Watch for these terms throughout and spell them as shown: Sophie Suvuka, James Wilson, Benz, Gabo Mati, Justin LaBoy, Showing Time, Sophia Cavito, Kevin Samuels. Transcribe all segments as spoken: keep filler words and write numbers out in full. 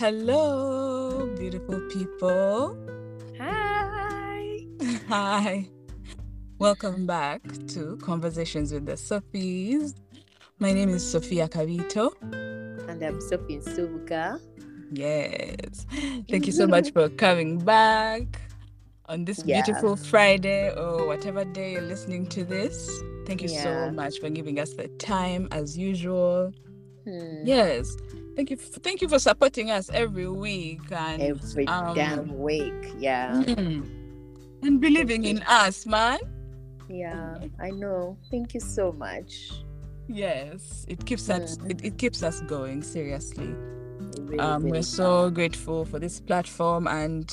Hello, beautiful people. Hi. Hi. Welcome back to Conversations with the Sophies. My name is Sophia Cavito. And I'm Sophie Suvuka. Yes. Thank you so much for coming back on this yeah. beautiful Friday or whatever day you're listening to this. Thank you yeah. so much for giving us the time as usual. Hmm. Yes. Thank you, for, thank you for supporting us every week and every um, damn week, yeah, and believing in us, man. Yeah, I know. Thank you so much. Yes, it keeps mm. us. It, it keeps us going. Seriously, really, um, really we're so fun. grateful for this platform, and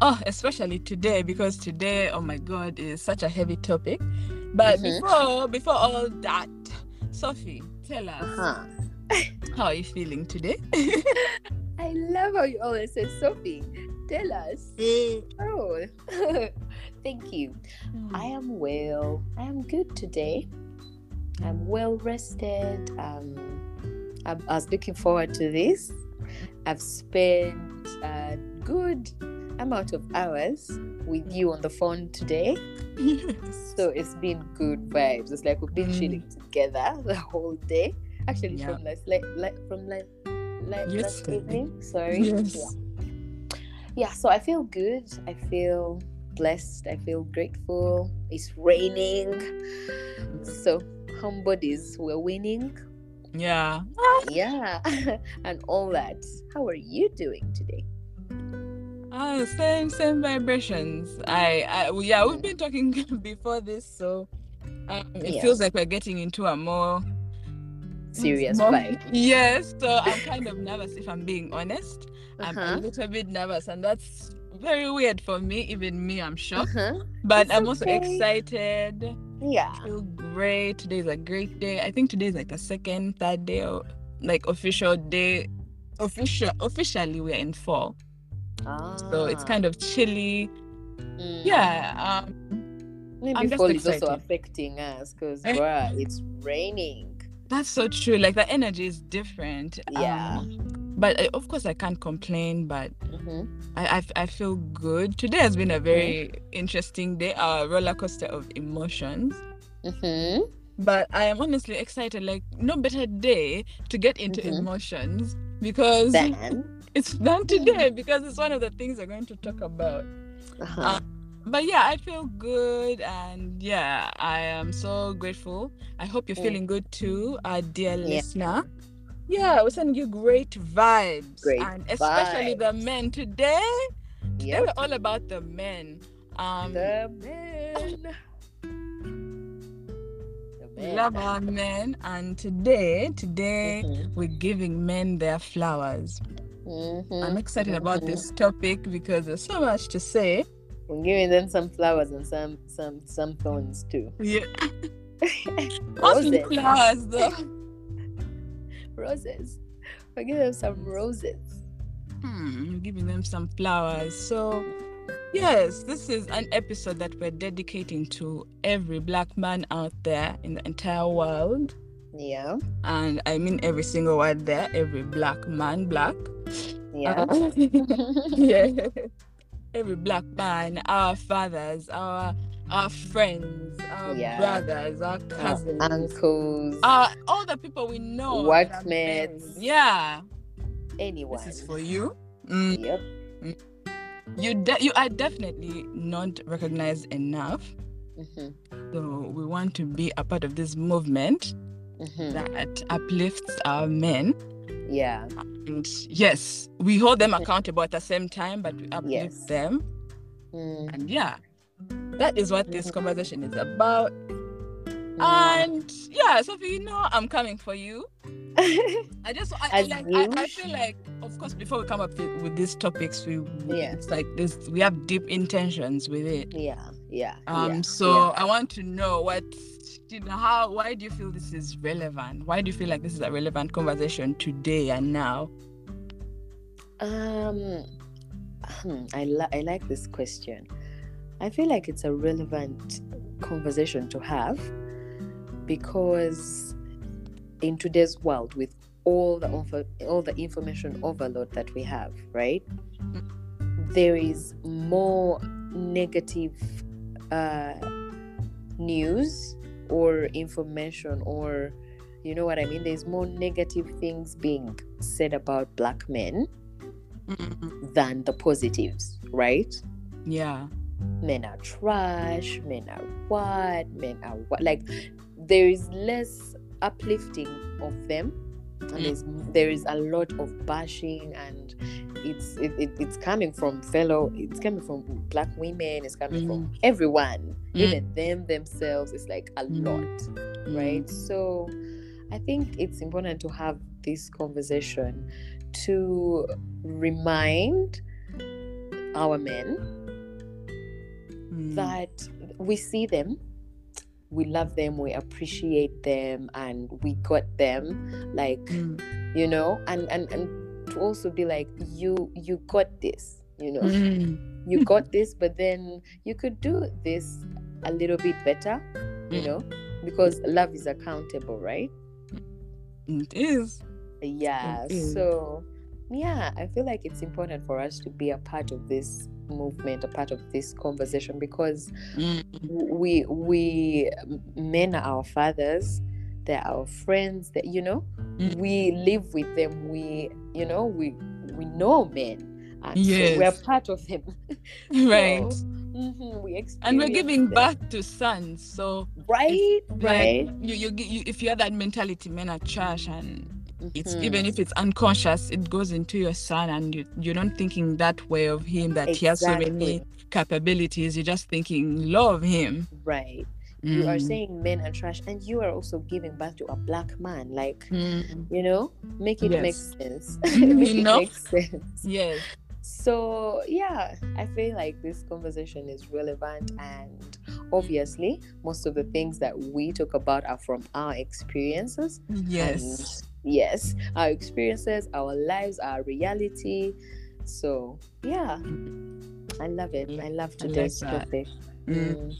oh, especially today because today, oh my God, is such a heavy topic. But mm-hmm. before before all that, Sophie, tell us. Uh-huh. How are you feeling today? I love how you always say, Sophie, tell us. Oh, thank you. Mm. I am well. I am good today. I'm well rested. Um, I, I was looking forward to this. I've spent a good amount of hours with you on the phone today. So it's been good vibes. It's like we've been mm. chilling together the whole day. Actually, yeah. from last, like, like from like, like yes. last evening. Sorry. Yes. Yeah. yeah. So I feel good. I feel blessed. I feel grateful. It's raining, so homebodies, we're winning. Yeah. Yeah, and all that. How are you doing today? Ah, same, same vibrations. I, I, yeah, we've been talking before this, so um, it yeah. feels like we're getting into a more serious vibe. Yes, so I'm kind of nervous, if I'm being honest. I'm uh-huh. a little bit nervous, and that's very weird for me. Even me, I'm shocked. Uh-huh. But it's I'm okay. also excited. Yeah. I feel great. Today's a great day. I think today's like the second, third day, or like official day. Official, officially, we're in fall. Ah. So it's kind of chilly. Mm. Yeah. Um, Maybe I'm fall is also affecting us because wow, it's raining. That's so true. Like, the energy is different. Yeah. Um, but, I, of course, I can't complain, but mm-hmm. I, I I feel good. Today has been a very mm-hmm. interesting day, a roller coaster of emotions. Mm-hmm. But I am honestly excited. Like, no better day to get into mm-hmm. emotions because then. it's done today because it's one of the things we're going to talk about. Uh-huh. Uh, But yeah, I feel good, and yeah, I am so grateful. I hope you're feeling good too, our dear yeah. listener. Yeah, we're sending you great vibes, great and especially vibes. the men today. Today yep. we're all about the men. Um, the men. Love our men, and today, today mm-hmm. we're giving men their flowers. Mm-hmm. I'm excited mm-hmm. about this topic because there's so much to say. We're giving them some flowers and some some some thorns too. Yeah. Roses. Flowers though. Roses. We're giving them some roses. Hmm. We're giving them some flowers. So, yes, this is an episode that we're dedicating to every black man out there in the entire world. Yeah. And I mean every single word there. Every black man, black. Yeah. Uh, yeah. Every black man, our fathers, our our friends, our yeah. brothers, our cousins, our uncles, our, all the people we know, workmates, yeah, anyone. This is for you. Mm. Yep. Mm. You de- you are definitely not recognized enough. Mm-hmm. So we want to be a part of this movement mm-hmm. that uplifts our men. Yeah. And yes, we hold them accountable at the same time, but we uplift yes. them. Mm. And yeah, that is what this conversation is about. Mm. And yeah, Sophie, you know, I'm coming for you. I just, I, like, I, I feel like, of course, before we come up with, with these topics, we yeah. it's like this, we have deep intentions with it. Yeah, yeah. Um. Yeah, so yeah. I want to know what. You know, how, why do you feel this is relevant? Why do you feel like this is a relevant conversation today and now? Um, I, li- I like this question. I feel like it's a relevant conversation to have because in today's world, with all the all the information overload that we have, right? There is more negative uh, news or information, or you know what I mean? There's more negative things being said about black men mm-hmm. than the positives, right? Yeah. Men are trash, men are what, men are what. Like, there is less uplifting of them, and mm. there's, there is a lot of bashing, and it's it, it, it's coming from fellow, it's coming from black women, it's coming mm. from everyone, mm. even them themselves. It's like a mm. lot, right? Mm. So I think it's important to have this conversation to remind our men mm. that we see them, we love them, we appreciate them, and we got them, like mm. you know, and, and and to also be like, you you got this, you know, mm. you got this, but then you could do this a little bit better, you mm. know, because love is accountable, right? It is. Yeah. It is. So yeah, I feel like it's important for us to be a part of this movement, a part of this conversation, because mm. we we men are our fathers, they're our friends, that you know mm. we live with them, we you know we we know men, and yes. so we're part of them. Right. So, mm-hmm, we and we're giving them back to sons, so right right like, you, you you if you have that mentality, men are trash, and it's mm-hmm. even if it's unconscious, it goes into your son, and you, you're not thinking that way of him, that exactly. he has so many capabilities. You're just thinking low of him, right? Mm. You are saying men are trash, and you are also giving back to a black man, like mm. you know, make it yes. make sense. Make it make sense. Yes. So yeah, I feel like this conversation is relevant, and obviously most of the things that we talk about are from our experiences. Yes. Yes, our experiences, our lives, our reality. So yeah, I love it. I love today's I like topic. Mm.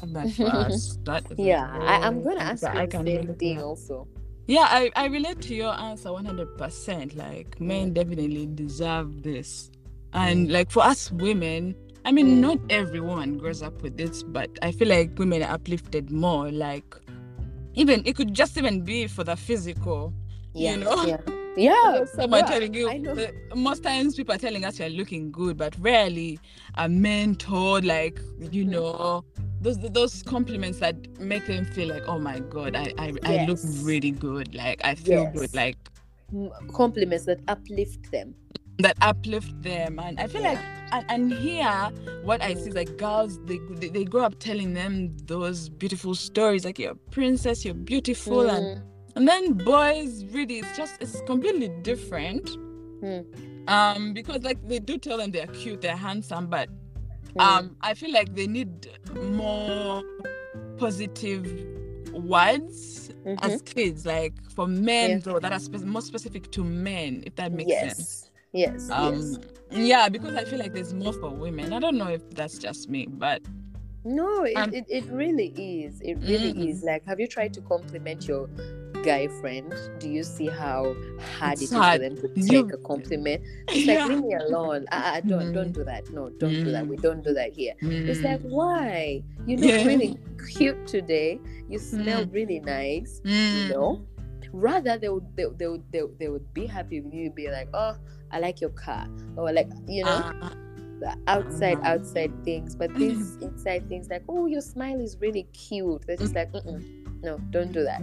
Mm. That for us. That yeah, I, I'm gonna ask you the same thing also. Yeah, I, I relate to your answer one hundred percent. Like, men mm. definitely deserve this, and like for us women, I mean, mm. not every woman grows up with this, but I feel like women are uplifted more. Like, even it could just even be for the physical. Yeah, you know, yeah, yeah. Someone yeah, telling you, uh, most times people are telling us you're looking good, but rarely are men told, like, you mm-hmm. know, those those compliments that make them feel like, oh my god, I I, yes. I look really good, like I feel yes. good, like compliments that uplift them, that uplift them, and I feel yeah. like, and, and here what I see is like girls, they, they they grow up telling them those beautiful stories, like you're a princess, you're beautiful, mm. and. And then boys, really, it's just, it's completely different. Mm. Um, because like they do tell them they're cute, they're handsome, but um, mm. I feel like they need more positive words mm-hmm. as kids, like for men yeah. though, that are spe- more specific to men, if that makes yes. sense. Yes, um, yes. Yeah, because I feel like there's more for women. I don't know if that's just me, but... No, it, um, it, it really is. It really mm-hmm. is. Like, have you tried to compliment your guy friend? Do you see how hard it's it is hard. For them to take you... a compliment? It's yeah. like, leave me alone. I, I don't mm-hmm. don't do that. No, don't mm-hmm. do that. We don't do that here. Mm-hmm. It's like, why? You look yeah. really cute today. You smell mm-hmm. really nice. Mm-hmm. You know. Rather, they would they, they would they would they would be happy with you. Be like, oh, I like your car, or like, you know. Uh, The outside outside things, but these inside things, like, oh, your smile is really cute. They're just like, mm-mm, no, don't do that,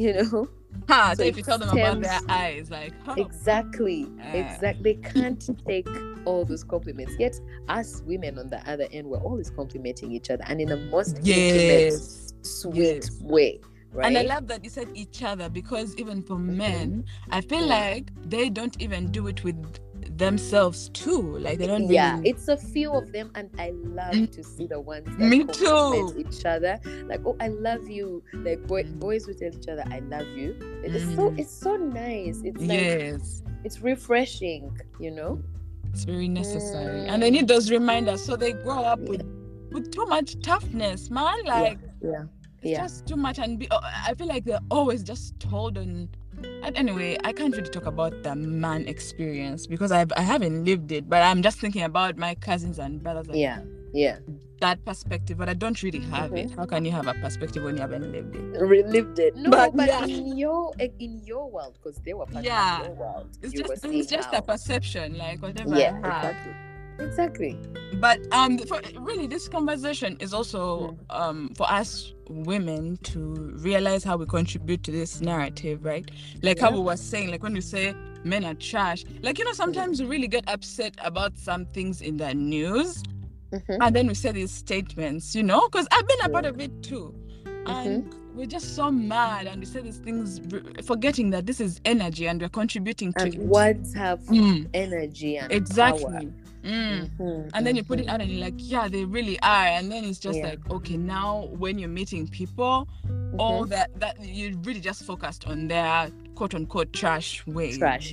you know. Ha! So, so if you tell them about their eyes, like, oh. exactly uh. exactly they can't take all those compliments. Yet us women on the other end, we're always complimenting each other, and in the most yes. intimate, sweet yes. way. Right. And I love that you said each other, because even for mm-hmm. men, I feel yeah. like they don't even do it with themselves too. Like, they don't. Yeah, really... it's a few of them, and I love to see the ones that Me compliment too. Each other. Like, oh, I love you. Like, boy, boys will tell each other, I love you. It's mm. so it's so nice. It's like, yes. it's refreshing. You know, it's very necessary, mm. and they need those reminders, so they grow up yeah. with with too much toughness, man. Like, yeah. yeah. It's yeah. just too much, and be, I feel like they're always just told on And anyway, I can't really talk about the man experience because I've, I haven't lived it, but I'm just thinking about my cousins and brothers. And yeah, yeah. That perspective, but I don't really have okay. it. How can you have a perspective when you haven't lived it? Relived it. No, but, but yeah. in your in your world, because they were part yeah. of your world. It's you just, it's just a perception, like whatever yeah, I have. Exactly. Exactly. But um, for, really, this conversation is also yeah. um for us women to realize how we contribute to this narrative, right? Like yeah. how we were saying, like when we say men are trash, like, you know, sometimes yeah. we really get upset about some things in the news, mm-hmm. and then we say these statements, you know, because I've been a yeah. part of it too, and mm-hmm. we're just so mad, and we say these things, forgetting that this is energy and we're contributing to and it. And words have mm. energy and exactly. power. Mm. Mm-hmm, and mm-hmm. then you put it out and you're like, yeah, they really are. And then it's just yeah. like, okay, now when you're meeting people, mm-hmm. all that that you really just focused on their quote unquote trash ways. Trashiness,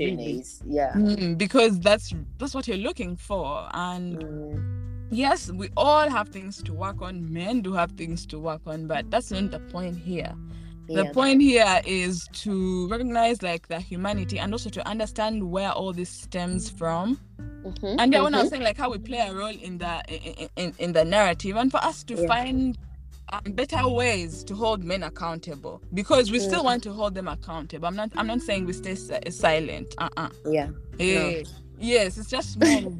really. Yeah. Mm-hmm, because that's that's what you're looking for. And mm. yes, we all have things to work on. Men do have things to work on, but that's not the point here. The yeah, point here is to recognize like the humanity and also to understand where all this stems from. Mm-hmm, and then when mm-hmm. I was saying like how we play a role in the in, in, in the narrative, and for us to yeah. find um, better ways to hold men accountable, because we yeah. still want to hold them accountable. I'm not I'm not saying we stay si- silent. Uh-uh. Yeah. Hey. No. Yes, it's just more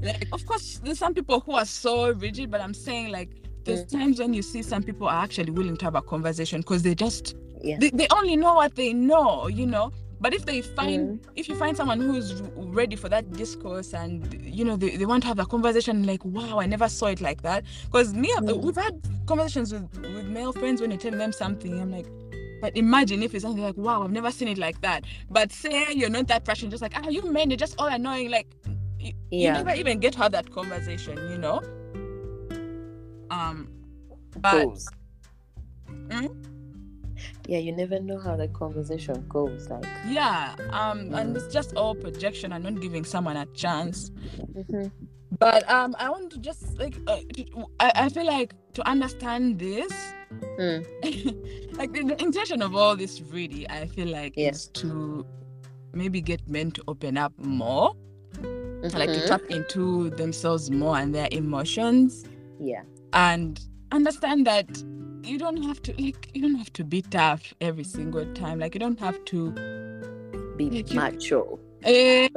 like, of course there's some people who are so rigid, but I'm saying like there's times when you see some people are actually willing to have a conversation because they just yeah. they, they only know what they know, you know. But if they find mm. if you find someone who's ready for that discourse, and you know they, they want to have a conversation, like, wow, I never saw it like that. Because me mm. we've had conversations with, with male friends when you tell them something, I'm like, but imagine if it's something like, wow, I've never seen it like that. But say you're not that person, just like, ah, you men, you're just all annoying, like you, yeah. you never even get to have that conversation, you know. Um, but mm? yeah, you never know how the conversation goes. Like yeah, um, mm. and it's just all projection and not giving someone a chance. Mm-hmm. But um, I want to just like uh, I I feel like to understand this, mm. like the, the intention of all this really, I feel like yeah. is to maybe get men to open up more, mm-hmm. like to tap into themselves more and their emotions. Yeah. And understand that you don't have to like you don't have to be tough every single time. Like you don't have to be like, macho. Eh,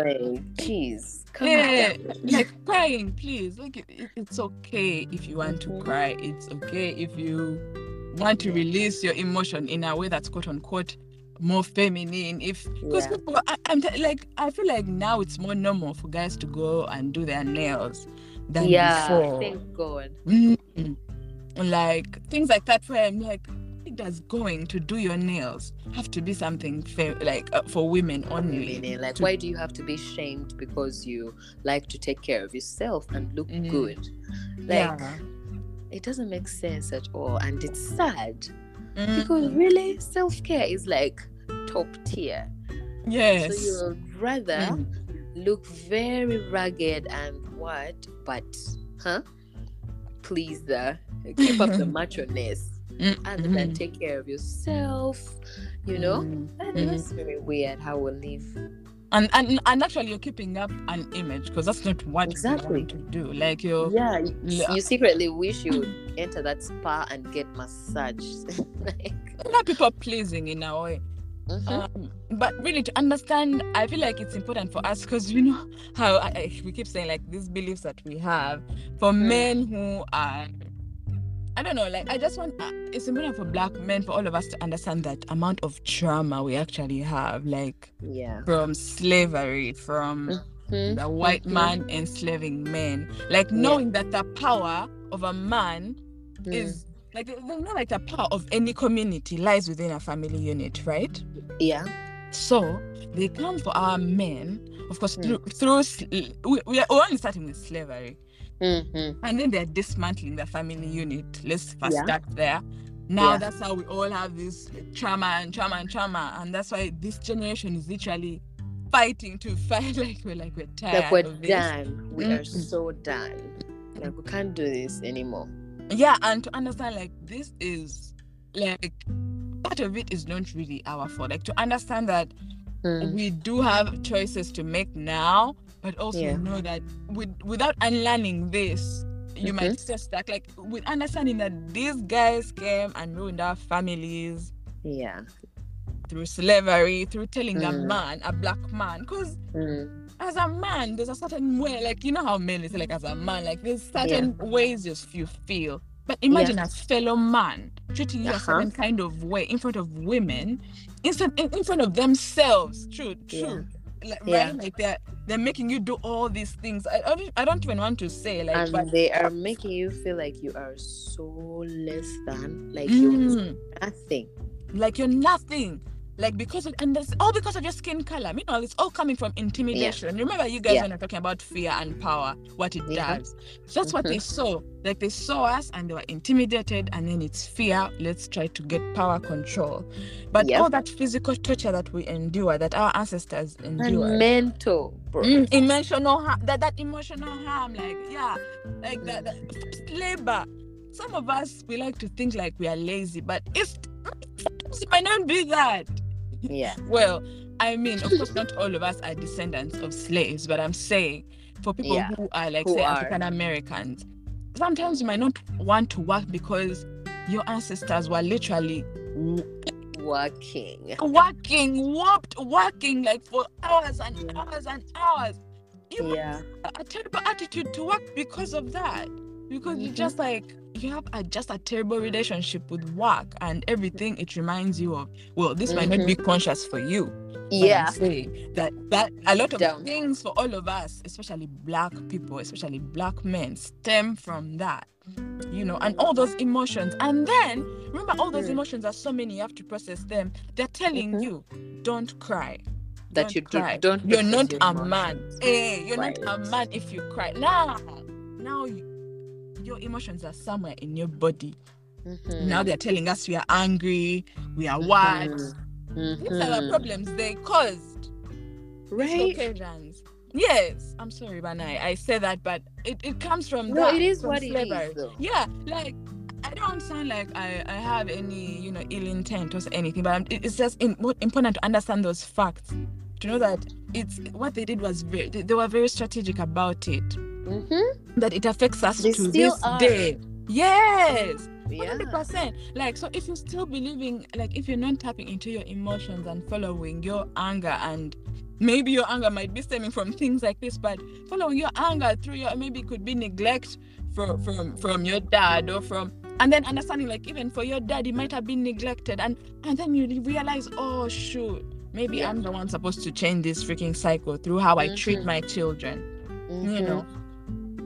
please, come eh, on. Like crying, please. Like it, it's okay if you want to cry. It's okay if you want to release your emotion in a way that's quote unquote more feminine. If because yeah. people, I, I'm t- like I feel like now it's more normal for guys to go and do their nails than yeah, before. Thank God. Mm-hmm. Like things like that, where I'm like, does going to do your nails have to be something fair, like uh, for women only? Women, like, to... why do you have to be shamed because you like to take care of yourself and look mm-hmm. good? Like, yeah. it doesn't make sense at all, and it's sad mm-hmm. because really, self-care is like top tier. Yes, so you'd rather mm-hmm. look very rugged and. What but huh please uh, keep up the macho-ness mm-hmm. other than take care of yourself, you know. mm-hmm. That's very weird how we live, and and and actually you're keeping up an image, because that's not what exactly you want to do. Like you yeah you, you secretly wish you would enter that spa and get massaged. Like not people pleasing in a way. Mm-hmm. Um, but really to understand, I feel like it's important for us, because you know how I, I, we keep saying like these beliefs that we have for mm. men who are, I don't know, like I just want uh, it's important for black men, for all of us to understand that amount of trauma we actually have, like yeah. from slavery, from mm-hmm. the white mm-hmm. man enslaving men, like knowing yeah. that the power of a man mm. is like, they're not like the power of any community lies within a family unit, right? Yeah. So they come for our men, of course, mm. through, through we, we are only starting with slavery. Mm-hmm. And then they're dismantling the family unit. Let's first yeah. start there. Now yeah. that's how we all have this trauma and trauma and trauma. And that's why this generation is literally fighting to fight. Like, we're like, we're tired. Like, we're of this. done. We mm. are so done. Like, we can't do this anymore. Yeah, and to understand like this is like part of it is not really our fault. Like, to understand that mm. we do have choices to make now, but also yeah. know that with, without unlearning this, you mm-hmm. might stay stuck. Like, with understanding that these guys came and ruined our families. Yeah. Through slavery, through telling mm. a man, a black man, because mm. as a man, there's a certain way, like, you know how men is like, as a man, like, there's certain yeah. ways just you feel. But imagine yes. a fellow man treating you uh-huh. a certain kind of way in front of women, in, in front of themselves. True, true. Yeah. Like, yeah. Right? Like, they're, they're making you do all these things. I, I, don't, I don't even want to say, like... And but, they are making you feel like you are so less than, like mm, you're nothing. Like you're nothing. Like, because of, and that's all because of your skin color. Meanwhile, it's all coming from intimidation. Yeah. Remember, you guys yeah. when you're talking about fear and power, what it yeah. does. That's what they saw. Like, they saw us and they were intimidated, and then it's fear. Let's try to get power control. But yeah. all that physical torture that we endure, that our ancestors endure, and mental, bro. Mm, emotional harm. That that emotional harm. Like yeah, like that, that labor. Some of us, we like to think like we are lazy, but it's it might not be that. Yeah. Well, I mean, of course, not all of us are descendants of slaves, but I'm saying for people yeah. who are, like, who say, are. African Americans, sometimes you might not want to work because your ancestors were literally working, working, warped, working like for hours and yeah. hours and hours. You yeah. have a terrible attitude to work because of that, because mm-hmm. you just like. You have a, just a terrible relationship with work and everything it reminds you of. Well, this mm-hmm. might not be conscious for you. Yeah. That that a lot of Dumb. things for all of us, especially black people, especially black men, stem from that. You know, and all those emotions. And then, remember, all those emotions are so many, you have to process them. They're telling mm-hmm. you, don't cry. That don't you cry. Do, don't You're not your a emotions. man. Hey, you're right. not a man if you cry. Nah. Now you your emotions are somewhere in your body. Mm-hmm. Now they're telling us we are angry, we are what? Mm-hmm. These are the problems they caused. Right? Caucasians. Yes, I'm sorry, Banai. I say that, but it, it comes from no, that. No, it is what slavery. It is. Though. Yeah, like, I don't sound like I, I have any, you know, ill intent or anything, but I'm, it's just in, important to understand those facts. To know that it's what they did was very, they, they were very strategic about it. Mm-hmm. That it affects us they to this are. day. Yes, yeah. one hundred percent. Like, so if you're still believing, like, if you're not tapping into your emotions and following your anger, and maybe your anger might be stemming from things like this, but following your anger through your, maybe it could be neglect from from from your dad or from, and then understanding, like, even for your dad, he might have been neglected, and and then you realize, oh shoot, maybe yeah. I'm the one supposed to change this freaking cycle through how mm-hmm. I treat my children. Mm-hmm. You know.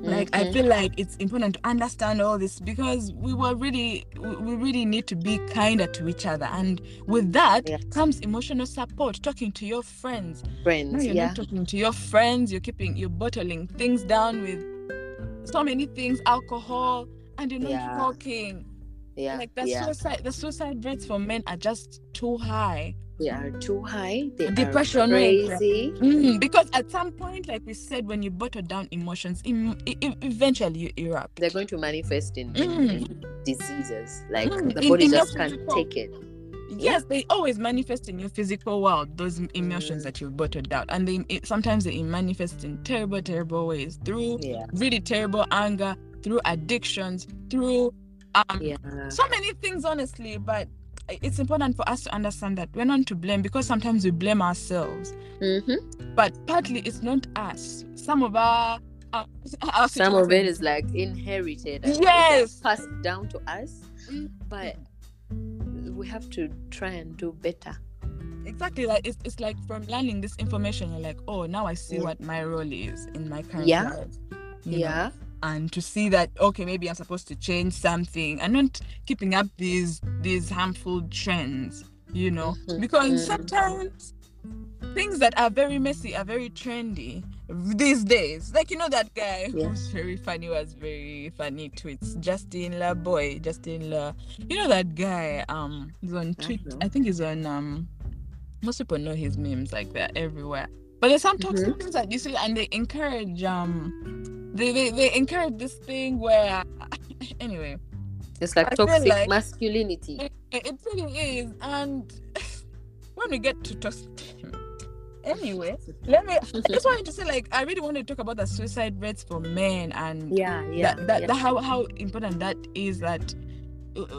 Like, mm-hmm. I feel like it's important to understand all this because we were really, we really need to be kinder to each other. And with that yes. comes emotional support, talking to your friends. Friends, no, you're yeah. not talking to your friends. You're keeping, you're bottling things down with so many things, alcohol, and you're not yeah. talking. Yeah. Like, the, yeah. suicide, the suicide rates for men are just too high. They are too high. They Depression are crazy. Mm-hmm. Because at some point, like we said, when you bottle down emotions, em- e- eventually you erupt. They're going to manifest in mm. diseases. Like mm. the body in, in just can't physical. take it. Yes, they always manifest in your physical world, those emotions mm. that you've bottled down. And they it, sometimes they manifest in terrible, terrible ways. Through yeah. really terrible anger, through addictions, through um, yeah. so many things, honestly, but it's important for us to understand that we're not to blame, because sometimes we blame ourselves. Mm-hmm. But partly it's not us. Some of our, our, our some of it is like inherited. Yes, passed down to us. Mm-hmm. But we have to try and do better. Exactly, like it's it's like from learning this information, you're like, oh, now I see yeah. what my role is in my current yeah. life. You yeah. know? And to see that, okay, maybe I'm supposed to change something and not keeping up these these harmful trends, you know, mm-hmm. because mm. sometimes things that are very messy are very trendy these days. Like, you know, that guy yeah. who's very funny, was very funny tweets, Justin LaBoy, Justin La, you know that guy, um, he's on Twitter, I, I think he's on, um, most people know his memes, like they're everywhere. But there's some toxic mm-hmm. things that you see, and they encourage, um, They, they they encourage this thing where, anyway, It's like I toxic like masculinity. It, it really is. And when we get to toxic... Anyway, let me... I just wanted to say, like, I really wanted to talk about the suicide rates for men and yeah, yeah, that, that, yeah. The, how, how important that is, that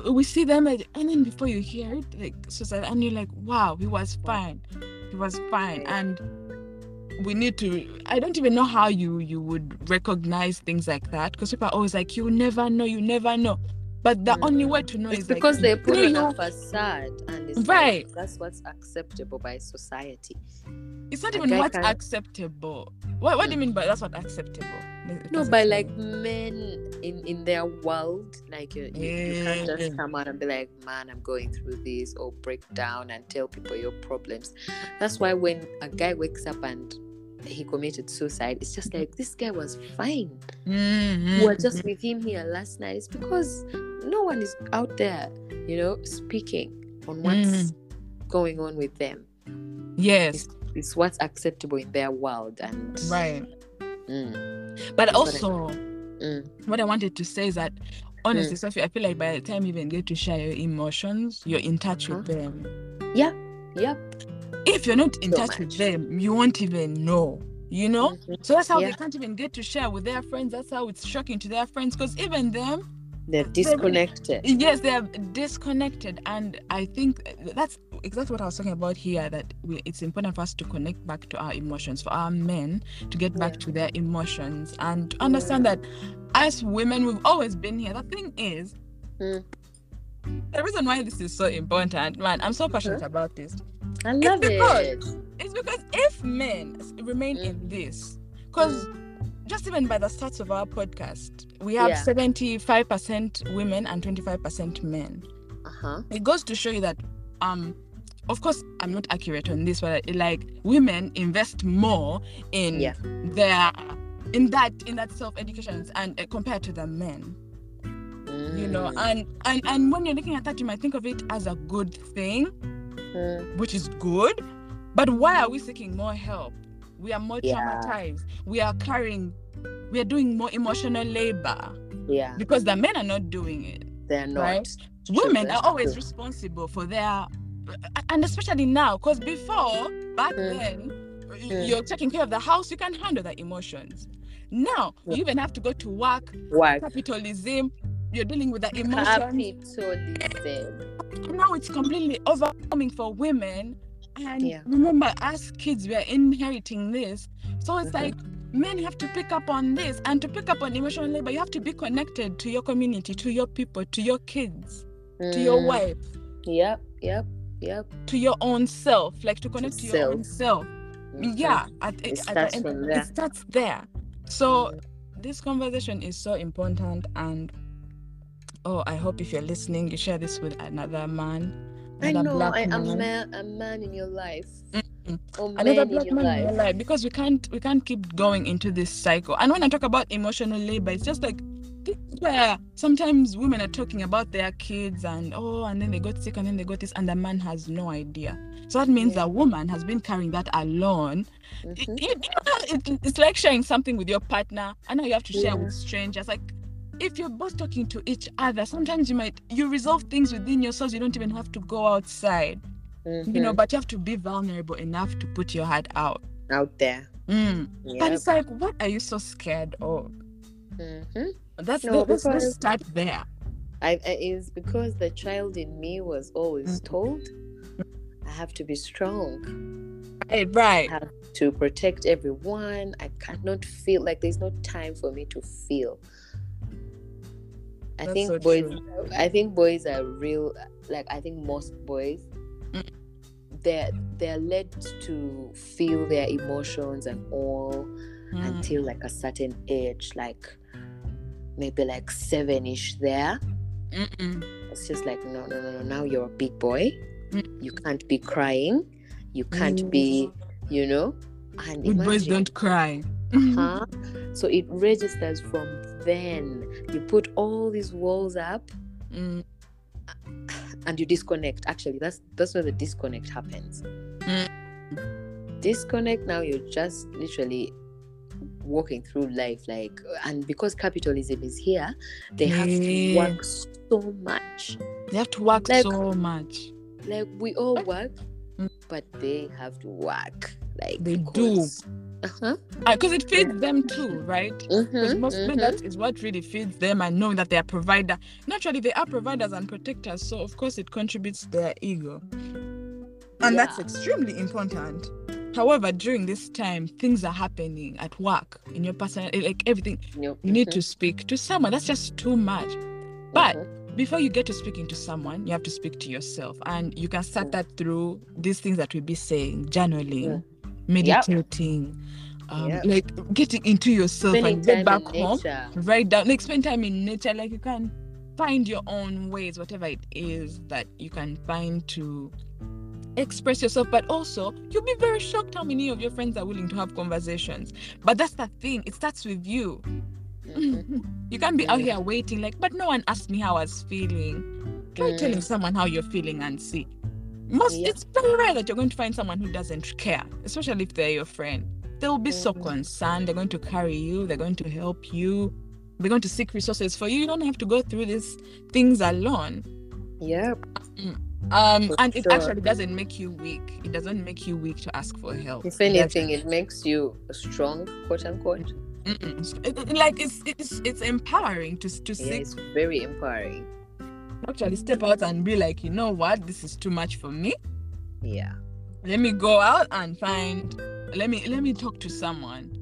we see them and then before you hear it, like, suicide, and you're like, wow, he was fine. He was fine. And we need to... I don't even know how you, you would recognize things like that, because people are always like, you never know, you never know. But the mm. only way to know it's is because like, they put on a facade, and it's right. Like, that's what's acceptable by society. It's not a even what's can... acceptable. What What mm. do you mean by that's not acceptable? It no, by like men in, in their world, like you, you, yeah. you can't just come out and be like, man, I'm going through this, or break down and tell people your problems. That's why when a guy wakes up and he committed suicide, it's just like, this guy was fine. Mm-hmm. We were just with him here last night. It's because no one is out there, you know, speaking on what's mm. going on with them. Yes. It's, it's what's acceptable in their world. And right. Mm, but also, what I, mm. what I wanted to say is that, honestly, mm. Sophie, I feel like by the time you even get to share your emotions, you're in touch uh-huh. with them. Yeah, yeah. If you're not in so touch much. with them, you won't even know, you know? Mm-hmm. So that's how yeah. they can't even get to share with their friends. That's how it's shocking to their friends, because even them... They're disconnected. They're, yes, they're disconnected. And I think that's exactly what I was talking about here, that we, it's important for us to connect back to our emotions, for our men to get back yeah. to their emotions and to understand yeah. that as women, we've always been here. The thing is, mm. the reason why this is so important, man, I'm so passionate mm-hmm. about this. I love it's because, it. It's because if men remain mm. in this, because mm. just even by the stats of our podcast, we have yeah. seventy-five percent women and twenty-five percent men. Uh-huh. It goes to show you that, um, of course, I'm not accurate on this, but like women invest more in yeah. their in that in that self-education and uh, compared to the men. Mm. You know, and, and and when you're looking at that, you might think of it as a good thing. Mm. Which is good, but why are we seeking more help? We are more yeah. traumatized. We are carrying, we are doing more emotional labor. Yeah, because the men are not doing it. They're not. Right? Women are always responsible for their, and especially now, because before back mm. then, mm. you're taking care of the house. You can handle the emotions. Now you even have to go to work. Work. Capitalism. You're dealing with the emotions. Capitalism. Now it's completely overwhelming for women, and yeah. remember, as kids we are inheriting this, so it's mm-hmm. like men have to pick up on this, and to pick up on emotional labor you have to be connected to your community, to your people, to your kids, mm. to your wife, yep yep yep to your own self, like to connect to, to your own self. Mm-hmm. yeah at, it, at the end, there. It starts there. So mm. this conversation is so important, and oh, I hope if you're listening, you share this with another man. Another I know, black I am a man, a man in your life. Mm-hmm. Or another black in man life. in your life. Because we can't, we can't keep going into this cycle. And when I talk about emotional labor, it's just like, where sometimes women are talking about their kids and, oh, and then they got sick and then they got this, and the man has no idea. So that means yeah. the woman has been carrying that alone. Mm-hmm. It, it, it, it's like sharing something with your partner. I know you have to share yeah. with strangers. Like, if you're both talking to each other, sometimes you might you resolve things within yourselves. You don't even have to go outside, mm-hmm. you know. But you have to be vulnerable enough to put your heart out out there. Mm. Yep. But it's like, what are you so scared of? Mm-hmm. That's no, let's start there. I, it's because the child in me was always mm-hmm. told, I have to be strong. Right, right. I have to protect everyone. I cannot feel like there's no time for me to feel. I That's think so boys. True. I think boys are real. Like I think most boys, mm. they're they're led to feel their emotions and all mm. until like a certain age, like maybe like seven-ish. There, Mm-mm. it's just like no, no, no, no. Now you're a big boy. Mm. You can't be crying. You can't mm. be, you know. And imagine, boys don't cry. Huh? So it registers from then. You put all these walls up mm. and you disconnect. Actually, that's that's where the disconnect happens. Mm. Disconnect, now you're just literally walking through life, like, and because capitalism is here, they yeah. have to work so much. They have to work like, so much. Like, we all work, but they have to work. Like, they because, do. Uh-huh. Because it feeds them too, right? Mm-hmm, most mm-hmm. men, that is what really feeds them, and knowing that they are provider. Naturally, they are providers and protectors, so of course it contributes their ego. And yeah. that's extremely important. However, during this time, things are happening at work, in your personal, like everything. Yep. You need mm-hmm. to speak to someone. That's just too much. But mm-hmm. before you get to speaking to someone, you have to speak to yourself. And you can start mm-hmm. that through these things that we'll be saying, journaling, mm-hmm. meditating, yep. Um, yep. like getting into yourself, spending and get back home, nature. Write down, like spend time in nature. Like you can find your own ways, whatever it is that you can find to express yourself. But also, you'll be very shocked how many of your friends are willing to have conversations. But that's the thing, it starts with you. Mm-hmm. You can't be mm-hmm. out here waiting like, but no one asked me how I was feeling. Try mm-hmm. telling someone how you're feeling and see. Most yeah. It's very rare that you're going to find someone who doesn't care, especially if they're your friend. They'll be mm-hmm. so concerned. They're going to carry you, they're going to help you, they're going to seek resources for you. You don't have to go through these things alone. Yep. Mm-hmm. Um, for and sure. It actually doesn't make you weak. It doesn't make you weak to ask for help. If anything, it makes you strong, quote unquote. It, like it's it's it's empowering to to yeah, seek. It's very empowering. Actually, step out and be like, you know what, this is too much for me. Yeah. Let me go out and find. Let me let me talk to someone.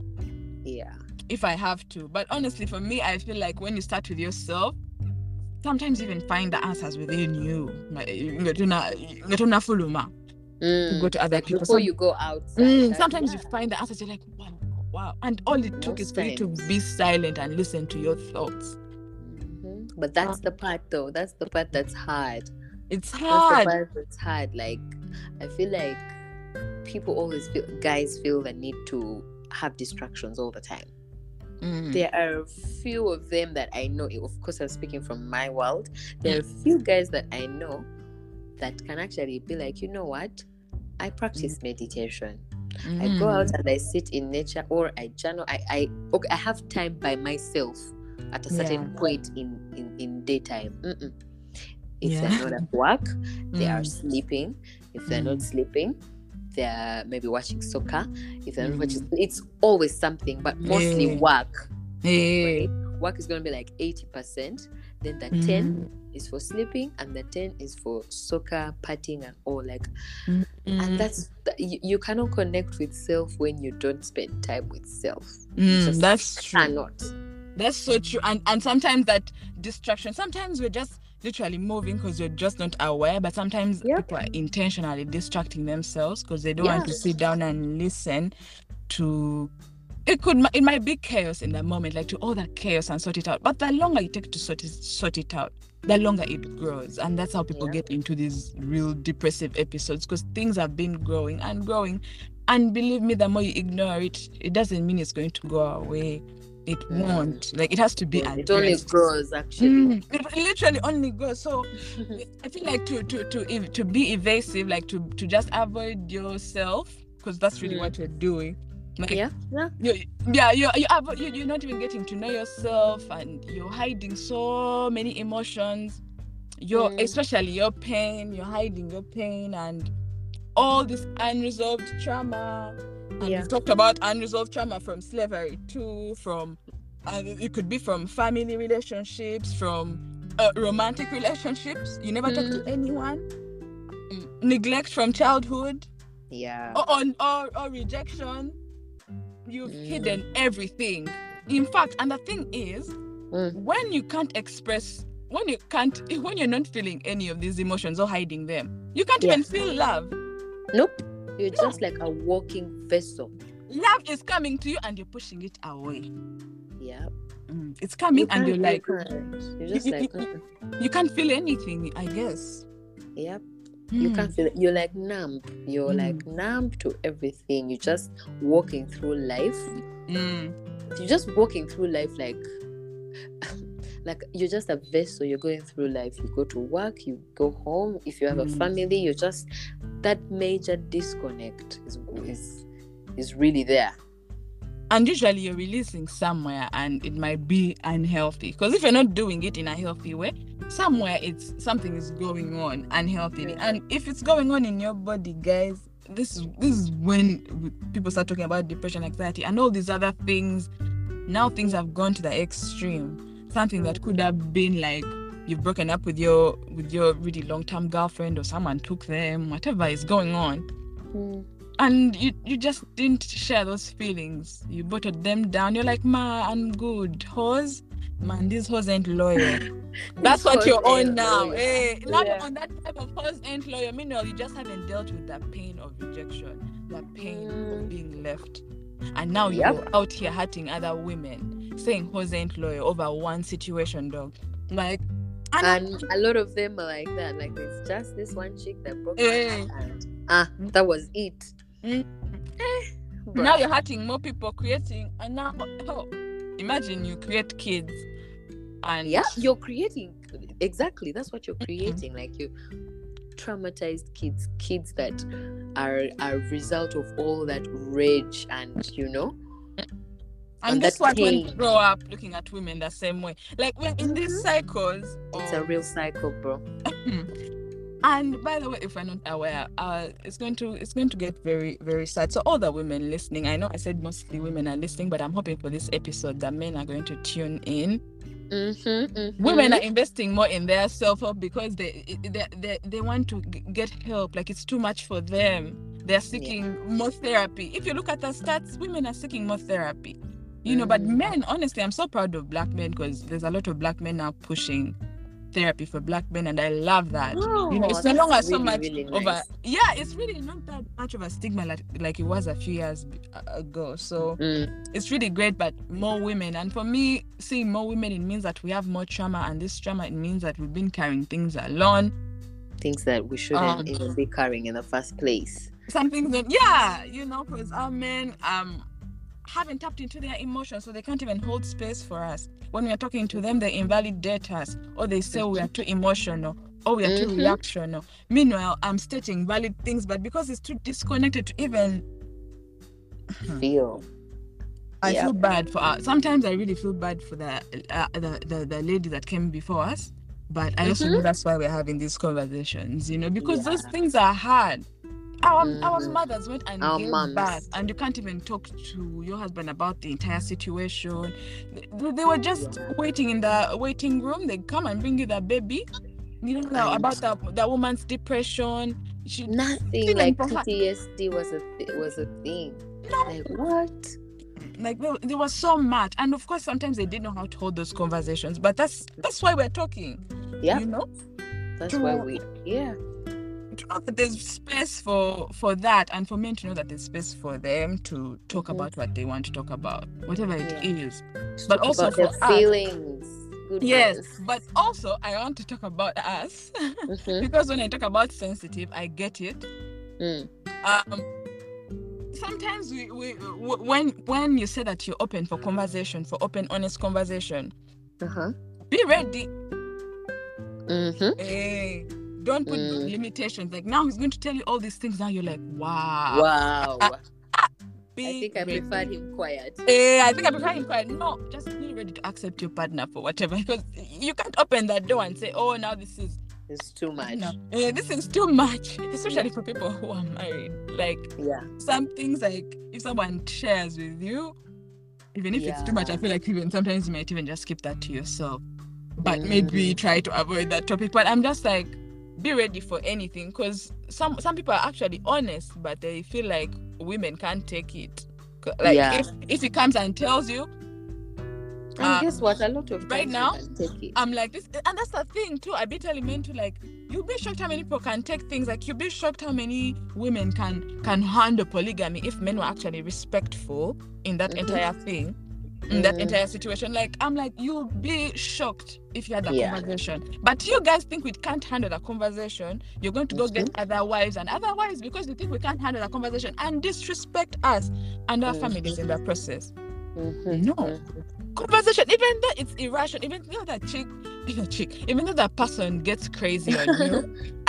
Yeah. If I have to, but honestly, for me, I feel like when you start with yourself, sometimes even find the answers within you. Mm. You go to other people. Before you go outside. Mm, sometimes yeah. you find the answers. You're like, wow, wow. And all it took Most is for times. you to be silent and listen to your thoughts. Mm-hmm. But that's the part, though. That's the part that's hard. It's hard. That's the part that's hard. Like, I feel like people always feel, guys feel the need to have distractions all the time. Mm. There are a few of them that I know, of course I'm speaking from my world, there are a few guys that I know that can actually be like, you know what, I practice mm. meditation. Mm. I go out and I sit in nature, or I journal. I, I, okay, I have time by myself at a certain yeah. point in, in, in daytime. Mm-mm. If yeah. they're not at work, mm. they are sleeping. If they're mm. not sleeping, they're maybe watching soccer. If they're mm. watching, it's always something, but mostly yeah. work. Yeah. Right? Work is going to be like eighty percent. Then the mm. ten is for sleeping, and the ten is for soccer, partying, and all. Like, mm. and that's you, you cannot connect with self when you don't spend time with self. Mm, Just that's true. Cannot. That's so true. And and sometimes that distraction. Sometimes we're just literally moving because you're just not aware, but sometimes yep. people are intentionally distracting themselves because they don't yes. want to sit down and listen to it. Could it might be chaos in the moment, like to all that chaos and sort it out, but the longer you take to sort it, sort it out, the longer it grows. And that's how people yep. get into these real depressive episodes, because things have been growing and growing, and believe me, the more you ignore it, it doesn't mean it's going to go away. It won't. Like, it has to be yeah, addressed. It only grows, actually. Mm, it literally only grows. So I feel like to to to to be evasive, like to to just avoid yourself, because that's really mm. what you're doing. Like, yeah, yeah, you're, yeah. You're you avo- you're not even getting to know yourself, and you're hiding so many emotions. Your mm. especially your pain. You're hiding your pain and all this unresolved trauma. And yeah. we've talked about unresolved trauma from slavery too, from, uh, it could be from family relationships, from uh, romantic relationships. You never mm. talk to anyone. Mm. Neglect from childhood. Yeah. Or, or, or, or rejection. You've mm. hidden everything. In fact, and the thing is, mm. when you can't express, when you can't, when you're not feeling any of these emotions or hiding them, you can't yeah. even feel love. Nope. You're no. just like a walking vessel. Love is coming to you and you're pushing it away. Yeah. Mm. It's coming you and you're like, you're just you, like you, you can't feel anything, I guess. Yep. Mm. You can't feel it. You're like numb. You're mm. like numb to everything. You're just walking through life. Mm. You're just walking through life like like you're just a vessel. You're going through life. You go to work, you go home. If you have mm. a family, you're just, that major disconnect is is, is really there. And usually you're releasing somewhere and it might be unhealthy. Because if you're not doing it in a healthy way, somewhere it's something is going on unhealthily. And if it's going on in your body, guys, this is, this is when people start talking about depression, anxiety, and all these other things. Now things have gone to the extreme. Something that could have been like you've broken up with your with your really long-term girlfriend, or someone took them, whatever is going on. Mm. And you, you just didn't share those feelings. You bottled them down. You're like, ma, I'm good. Hoes? Man, these hoes ain't loyal. That's what you're on now. Hey, now yeah. You're on that type of hoes ain't loyal. Meanwhile, you just haven't dealt with the pain of rejection, the pain mm. of being left. And now yep. you're out here hurting other women, saying hoes ain't loyal over one situation, dog. Like, and, and a lot of them are like that. Like, it's just this one chick that broke hey. my heart. Ah, that was it. Mm. Now you're hurting more people, creating and now oh, imagine you create kids and yeah you're creating exactly that's what you're creating mm-hmm. like you traumatized kids kids that are a result of all that rage and you know and that's why we grow up looking at women the same way, like we're in these cycles of... It's a real cycle, bro. And by the way, if we're not aware, uh, it's going to it's going to get very, very sad. So all the women listening, I know I said mostly women are listening, but I'm hoping for this episode that men are going to tune in. Mm-hmm, mm-hmm. Women are investing more in their self-help because they they, they they want to get help. Like, it's too much for them. They're seeking yeah. more therapy. If you look at the stats, women are seeking more therapy. You know, mm. but men, honestly, I'm so proud of black men because there's a lot of black men now pushing therapy for black men, and I love that. Whoa, you know, it's no longer really, so much really nice. over yeah it's really not that much of a stigma like, like it was a few years ago, so mm. it's really great. But more women, and for me, seeing more women, it means that we have more trauma, and this trauma, it means that we've been carrying things alone, things that we shouldn't um, even be carrying in the first place, something that yeah you know because our men um haven't tapped into their emotions, so they can't even hold space for us. When we are talking to them, they invalidate us, or they say we are too emotional, or we are mm-hmm. too reactional. Meanwhile, I'm stating valid things, but because it's too disconnected to even feel. I yeah. feel bad for us. Sometimes I really feel bad for the uh, the, the the lady that came before us, but I also mm-hmm. know that's why we're having these conversations, you know, because yeah. those things are hard. Our, mm. our mothers went and our gave moms. birth, and you can't even talk to your husband about the entire situation. They, they were just yeah. waiting in the waiting room. They come and bring you the baby. You don't know about that that woman's depression. She, Nothing like P T S D was a th- was a thing. No. Like what? Like there, there was so much, and of course sometimes they didn't know how to hold those conversations. But that's that's why we're talking. Yeah. You know. That's to, why we yeah. that there's space for for that, and for men to know that there's space for them to talk about what they want to talk about, whatever it yeah. is, but talk also for their feelings. Good yes ones. But also I want to talk about us mm-hmm. because when I talk about sensitive, I get it. mm. um sometimes we, we when when you say that you're open for conversation, for open honest conversation, uh-huh. be ready. mm-hmm. hey Don't put mm. limitations. Like, now he's going to tell you all these things. Now you're like, wow. Wow. Ah, ah, I think I ready. prefer him quiet. Eh, I think I prefer him quiet. No, just be ready to accept your partner for whatever. Because you can't open that door and say, oh, now this is... It's too much. No. Eh, this is too much. Especially for people who are married. Like, yeah. some things like, if someone shares with you, even if yeah. it's too much, I feel like even sometimes you might even just keep that to yourself. But mm. maybe try to avoid that topic. But I'm just like... be ready for anything, because some some people are actually honest, but they feel like women can't take it. Like yeah. if, if he comes and tells you, and uh, guess what? A lot of right now, take it. I'm like this, and that's the thing too. I be telling men to, like, you'll be shocked how many people can take things. Like, you'll be shocked how many women can can handle polygamy if men were actually respectful in that mm-hmm. entire thing. In that mm. entire situation, like, I'm like, you'll be shocked if you had that yeah. conversation. But you guys think we can't handle the conversation. You're going to go mm-hmm. get other wives and other wives because you think we can't handle the conversation, and disrespect us and our mm-hmm. families in the process. Mm-hmm. No mm-hmm. conversation, even though it's irrational, even though that chick, even chick, even though that person gets crazy on you,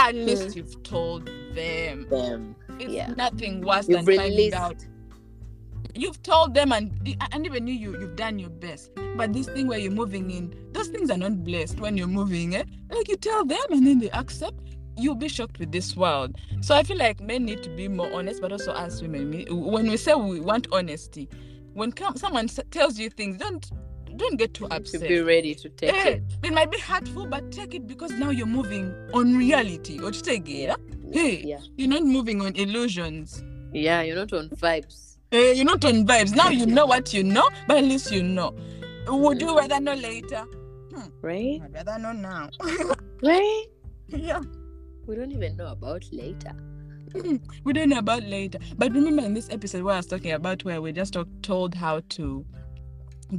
at least mm. you've told them. Them, it's yeah. nothing worse You've than released. finding out. you've told them, and they, and even you, you you've done your best. But this thing where you're moving in, those things are not blessed when you're moving. Eh? Like you tell them and then they accept. You'll be shocked with this world. So I feel like men need to be more honest, but also as women, when we say we want honesty, when come, someone tells you things, don't don't get too upset. To be ready to take eh, it. It might be hurtful, but take it because now you're moving on reality. Or to take it, hey, yeah. You're not moving on illusions. Yeah, you're not on vibes. Eh, you're not on vibes. Now you know what you know, but at least you know. Would you rather know later? Hmm. Right? I'd rather know now. Right? Yeah. We don't even know about later. We don't know about later. But remember in this episode where I was talking about where we just talk, told how to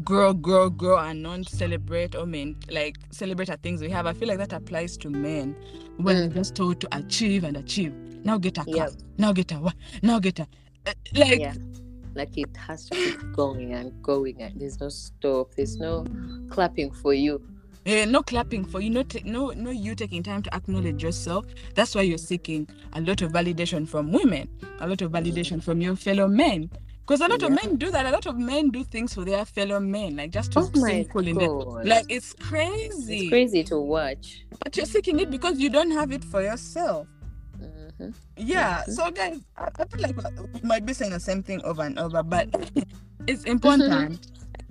grow, grow, grow and not celebrate or mean, like celebrate the things we have. I feel like that applies to men. When mm. we're just told to achieve and achieve. Now get a car. Yep. Now get a Now get a... Uh, like... Yeah. Like it has to keep going and going and there's no stop. There's no clapping for you. Uh, no clapping for you, no, t- no, no. You taking time to acknowledge yourself. That's why you're seeking a lot of validation from women, a lot of validation from your fellow men. Because a lot yeah. of men do that. A lot of men do things for their fellow men, like just to oh seem cool in them. Like it's crazy. It's crazy to watch. But you're seeking it because you don't have it for yourself. Mm-hmm. Yeah. Mm-hmm. So guys, I, I feel like we might be saying the same thing over and over, but it's important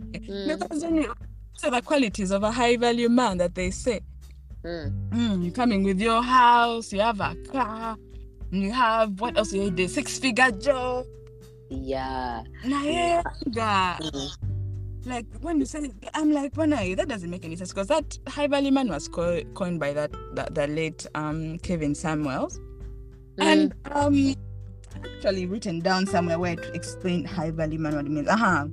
mm. because when you. So the qualities of a high-value man that they say. Mm. Mm, you're coming with your house, you have a car, you have, what else you did? Six-figure job. Yeah. yeah. Mm. Like, when you say, I'm like, well, no, that doesn't make any sense. Because that high-value man was co- coined by that, that the late um, Kevin Samuels. Mm. And um, actually written down somewhere where to explain high-value man, what it means. Uh-huh.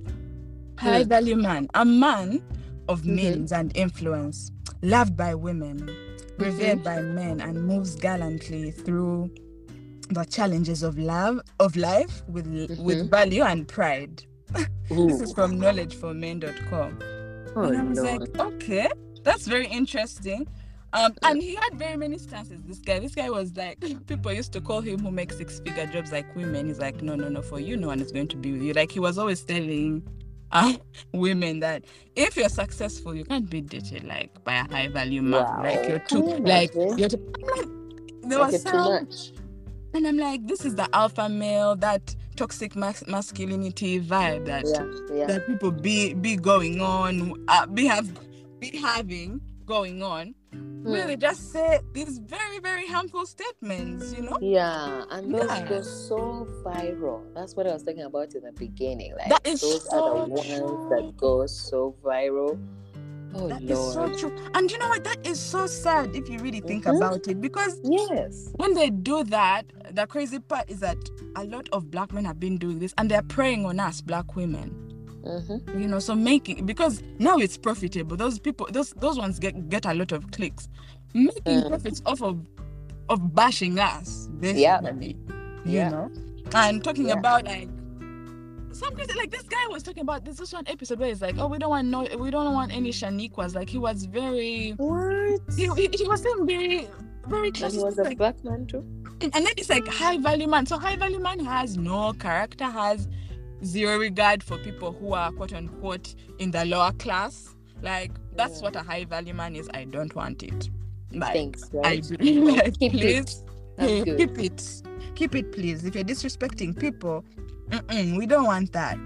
High-value mm. man. A man... of means mm-hmm. and influence, loved by women, revered mm-hmm. by men, and moves gallantly through the challenges of love of life with mm-hmm. with value and pride. This is from knowledge for men dot com. Oh, and I was Lord. like, okay, that's very interesting. Um, and he had very many stances. This guy, this guy was like, people used to call him who makes six-figure jobs like women. He's like, no, no, no, for you, no one is going to be with you. Like he was always telling. Uh, women that if you're successful you can't be dated like by a high value man. Wow. Like you're too like you're too, like, there was so much. And I'm like, this is the alpha male, that toxic mas- masculinity vibe that yeah, yeah. that people be be going on uh, be have be having going on hmm. where they just say these very very harmful statements, you know. Yeah, and those yeah. go so viral. That's what I was talking about in the beginning. Like that is those so are the ones true. That go so viral. Oh, that Lord. Is so true. And you know what? That is so sad if you really think mm-hmm. about it. Because yes, when they do that, the crazy part is that a lot of black men have been doing this, and they're preying on us black women. Mm-hmm. You know, so making, because now it's profitable. Those people, those those ones get, get a lot of clicks, making mm. profits off of of bashing us, basically. Yeah. You yeah. know, and talking yeah. about like something like this guy was talking about. There's this one episode where he's like, "Oh, we don't want no, we don't want any shaniquas." Like he was very what? He he, he was saying very very classist. He was a like, black man too, and, and then it's like high value man. So high value man has no character, has zero regard for people who are quote unquote in the lower class. Like that's yeah. what a high value man is. I don't want it. Like, thanks. Right? I do. Like, keep please, it. Hey, keep it. Keep it, please. If you're disrespecting people, mm-mm, we don't want that.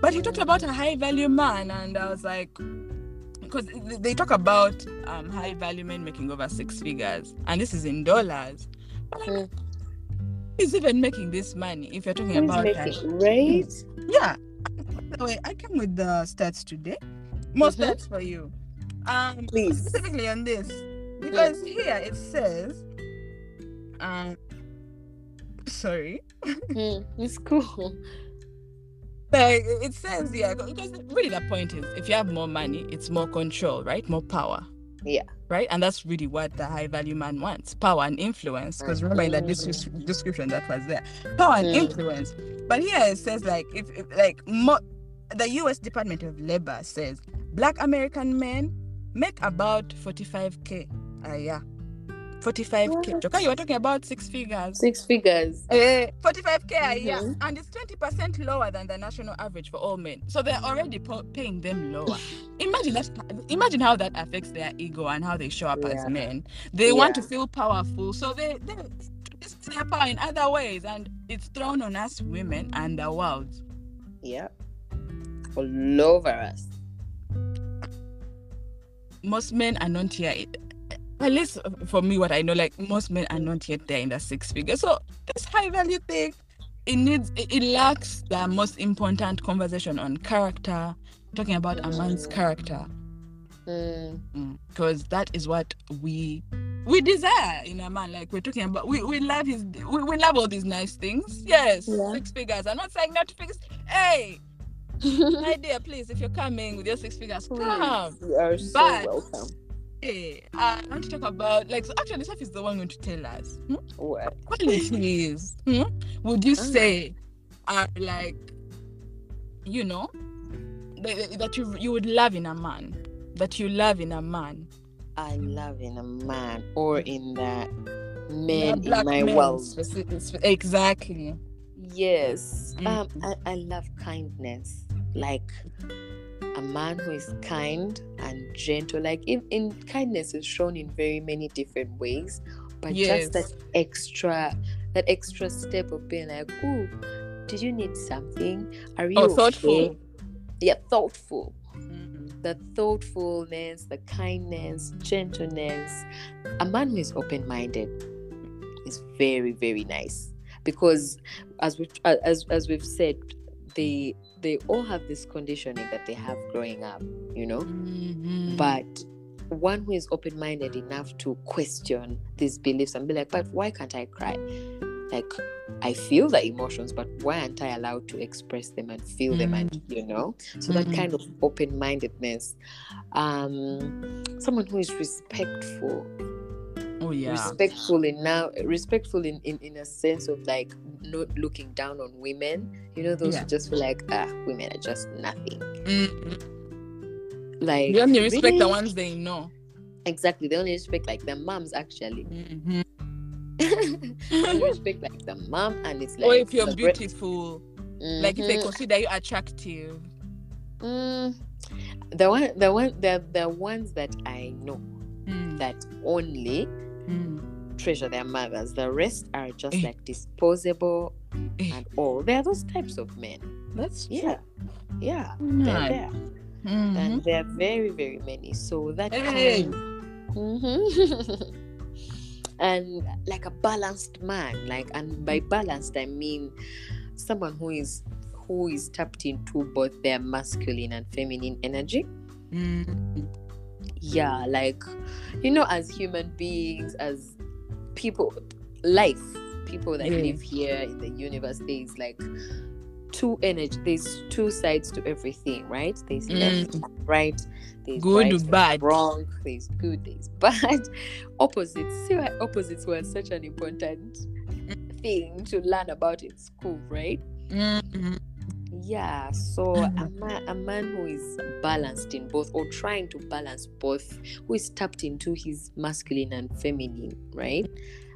But he talked about a high value man, and I was like, because they talk about um, high value men making over six figures, and this is in dollars. But, like, is even making this money if you're talking He's about that, right? Yeah. By the way, I came with the stats today. More mm-hmm. stats for you. Um, Please. Specifically on this, because yeah. here it says, um, sorry, mm, it's cool. Like it says, yeah, because really the point is, if you have more money, it's more control, right? More power. Yeah. Right? And that's really what the high-value man wants. Power and influence. Because remember in that mm-hmm. description that was there. Power and mm-hmm. influence. But here it says, like, if, if like mo- the U S Department of Labor says, Black American men make about forty-five K a year. forty-five K. Okay, you were talking about six figures. Six figars. Uh, forty-five K mm-hmm. a year. And it's twenty percent lower than the national average for all men. So they're already po- paying them lower. Imagine that. Imagine how that affects their ego and how they show up yeah. as men. They yeah. want to feel powerful. So they... they it's their power in other ways, and it's thrown on us women and the world. Yeah. All over us. Most men are not here, at least for me, what I know, like most men are not yet there in the six figures. So this high value thing, it needs, it lacks the most important conversation on character, talking about a man's character. Because mm. that is what we we desire in a man. Like we're talking about, we, we love his, we, we love all these nice things. Yes, yeah. Six figures. I'm not saying not figures. Hey, my dear, please, if you're coming with your six figures, please. Come. You are so but, welcome. Hey, I want to talk about, like, so actually, Sophie is the one going to tell us. Hmm? What? What is, hmm? Would you say are like, you know, that you you would love in a man? That you love in a man. I love in a man, or in that man in my men. World. Exactly. Yes. Mm-hmm. Um, I, I love kindness. Like a man who is kind and gentle. Like in, in kindness is shown in very many different ways, but yes. just that extra, that extra step of being like, "Ooh, did you need something? Are you oh, okay? thoughtful? Yeah, thoughtful." The thoughtfulness, the kindness, gentleness. A man who is open-minded is very, very nice, because as we as as we've said, they they all have this conditioning that they have growing up, you know. Mm-hmm. But one who is open-minded enough to question these beliefs and be like, "But why can't I cry? Like, I feel the emotions, but why aren't I allowed to express them and feel mm-hmm. them?" And you know, so mm-hmm. that kind of open-mindedness. Um, someone who is respectful. Oh yeah, respectful in now, respectful in, in, in a sense of like not looking down on women. You know, those yeah. who just feel like ah, women are just nothing. Mm-hmm. Like they only respect really? the ones they know. Exactly, they only respect like their moms actually. Mm-hmm. You respect like the mom, and it's like, or if you're beautiful, mm-hmm. like if they consider you attractive. Mm. The one, the one, the the ones that I know mm. that only mm. treasure their mothers. The rest are just eh. like disposable eh. and all. They are those types of men. That's true. yeah, yeah. Mm. They're there, mm-hmm. and there are very, very many. So that. Hey. Kind, mm-hmm. And like a balanced man, like, and by balanced I mean someone who is who is tapped into both their masculine and feminine energy. Mm. Yeah, like, you know, as human beings, as people, life, people that mm. live here in the universe, there's like two energy, there's two sides to everything, right? There's left mm. and right, there's good, right, bad, wrong, there's good, there's bad, opposites. See why opposites were such an important thing to learn about in school, right? Mm-hmm. Yeah, so a man, a man who is balanced in both, or trying to balance both, who is tapped into his masculine and feminine, right?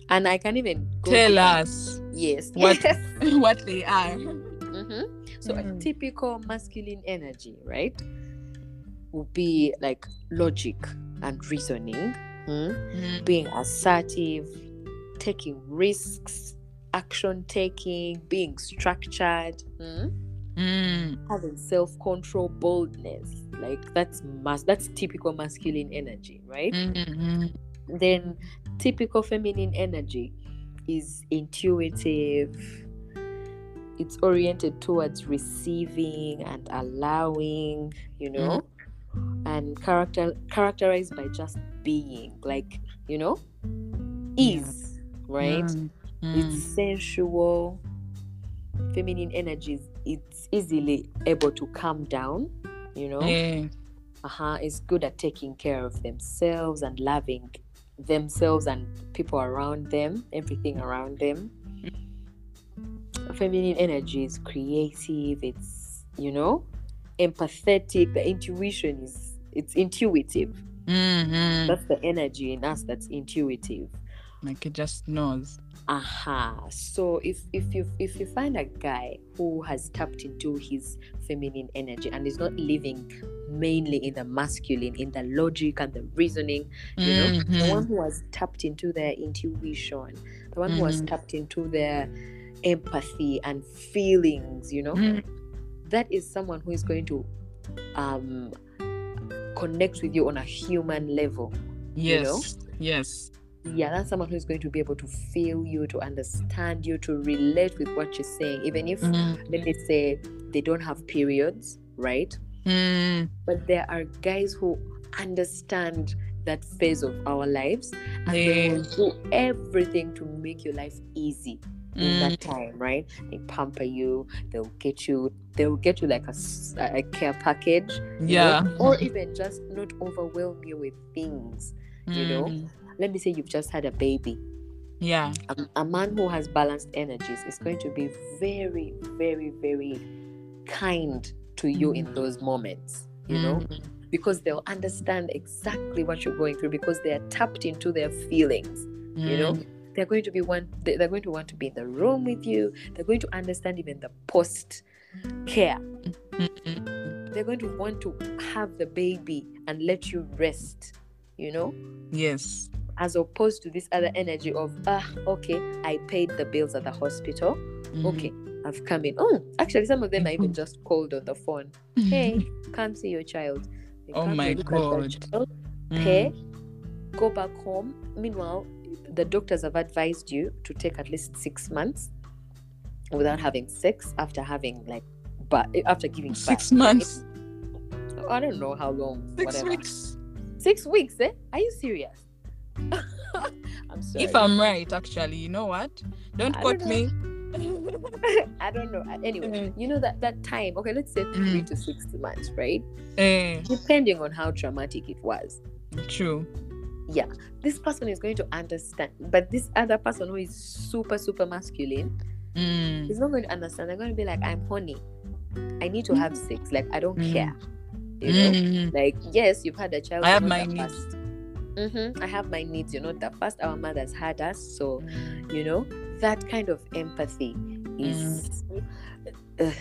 And I can even go tell us that. yes what, what they are. Mm-hmm. So mm-hmm. a typical masculine energy, right, would be like logic and reasoning, hmm? mm-hmm. being assertive, taking risks, action taking, being structured, hmm? mm. having self-control, boldness. Like that's mas- that's typical masculine energy, right? Mm-hmm. Then typical feminine energy is intuitive. It's oriented towards receiving and allowing, you know, mm-hmm. and character characterized by just being, like, you know, ease, yeah. right? Mm-hmm. It's sensual. Feminine energies, it's easily able to calm down, you know. Mm. Uh-huh. It's good at taking care of themselves and loving themselves and people around them, everything around them. Feminine energy is creative, it's, you know, empathetic. The intuition is, it's intuitive. Mm-hmm. That's the energy in us that's intuitive. Like, it just knows. Aha. Uh-huh. So if if you if you find a guy who has tapped into his feminine energy and is not living mainly in the masculine, in the logic and the reasoning, you mm-hmm. know, the one who has tapped into their intuition, the one mm-hmm. who has tapped into their empathy and feelings, you know, mm-hmm. that is someone who is going to um connect with you on a human level. Yes. You know? Yes. Yeah, that's someone who's going to be able to feel you, to understand you, to relate with what you're saying. Even if, mm. let me say, they don't have periods, right? Mm. But there are guys who understand that phase of our lives, and yeah. they will do everything to make your life easy mm. in that time, right? They pamper you, they'll get you, they'll get you like a, a care package. Yeah. You know? Or even just not overwhelm you with things, mm. you know? Let me say you've just had a baby. Yeah. A, a man who has balanced energies is going to be very, very, very kind to you mm. in those moments, you mm. know, because they'll understand exactly what you're going through, because they are tapped into their feelings, mm. you know. They're going to be one, they're going to want to be in the room with you. They're going to understand even the post care. Mm-hmm. They're going to want to have the baby and let you rest, you know. Yes. As opposed to this other energy of, ah, okay, I paid the bills at the hospital. Mm-hmm. Okay, I've come in. Oh, actually, some of them are even just called on the phone. Mm-hmm. Hey, come see your child. They oh my God. Child, mm. Pay, go back home. Meanwhile, the doctors have advised you to take at least six months without having sex after having like, but after giving six birth. Months. I don't know how long. Six whatever. Weeks. Six weeks, eh? Are you serious? I'm sorry. If I'm right, actually, you know what? Don't quote me. I don't know. Anyway, mm-hmm. you know that that time, okay, let's say three mm-hmm. to six months, right? Eh. Depending on how traumatic it was. True. Yeah. This person is going to understand, but this other person who is super, super masculine mm. is not going to understand. They're going to be like, I'm horny. I need to mm-hmm. have sex. Like, I don't mm-hmm. care. You know? Mm-hmm. Like, yes, you've had a child. I have my needs. Mm-hmm. I have my needs. You know, the first our mothers had us, so you know that kind of empathy is mm. uh,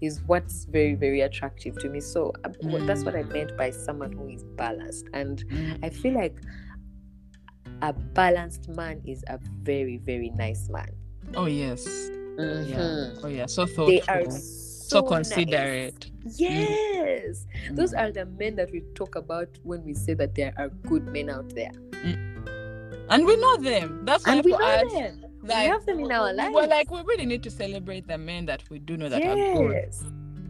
is what's very, very attractive to me. So uh, mm. that's what I meant by someone who is balanced, and mm. I feel like a balanced man is a very, very nice man. Oh yes, mm-hmm. yeah. Oh yeah, so thoughtful. They are so, so considerate. Nice. Yes, mm. those are the men that we talk about when we say that there are good men out there, mm. and we know them. That's why we know them. Like, we have them in our lives. Well, like we really need to celebrate the men that we do know that yes. are good.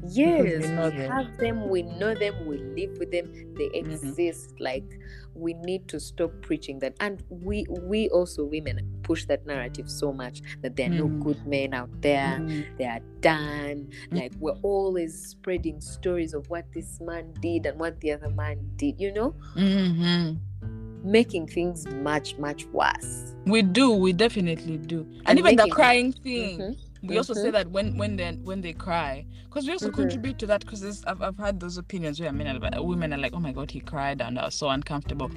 Yes, we, know we them. have them. We know them. We live with them. They exist. Mm-hmm. Like we need to stop preaching that, and we we also women push that narrative so much that there are mm. no good men out there. Mm. They are done. Mm. Like we're always spreading stories of what this man did and what the other man did. You know, mm-hmm. making things much much worse. We do. We definitely do. And, and even making, the crying thing. Mm-hmm. We also mm-hmm. say that when when they when they cry, because we also mm-hmm. contribute to that. Because I've I've had those opinions where men women are like, oh my God, he cried and I was so uncomfortable,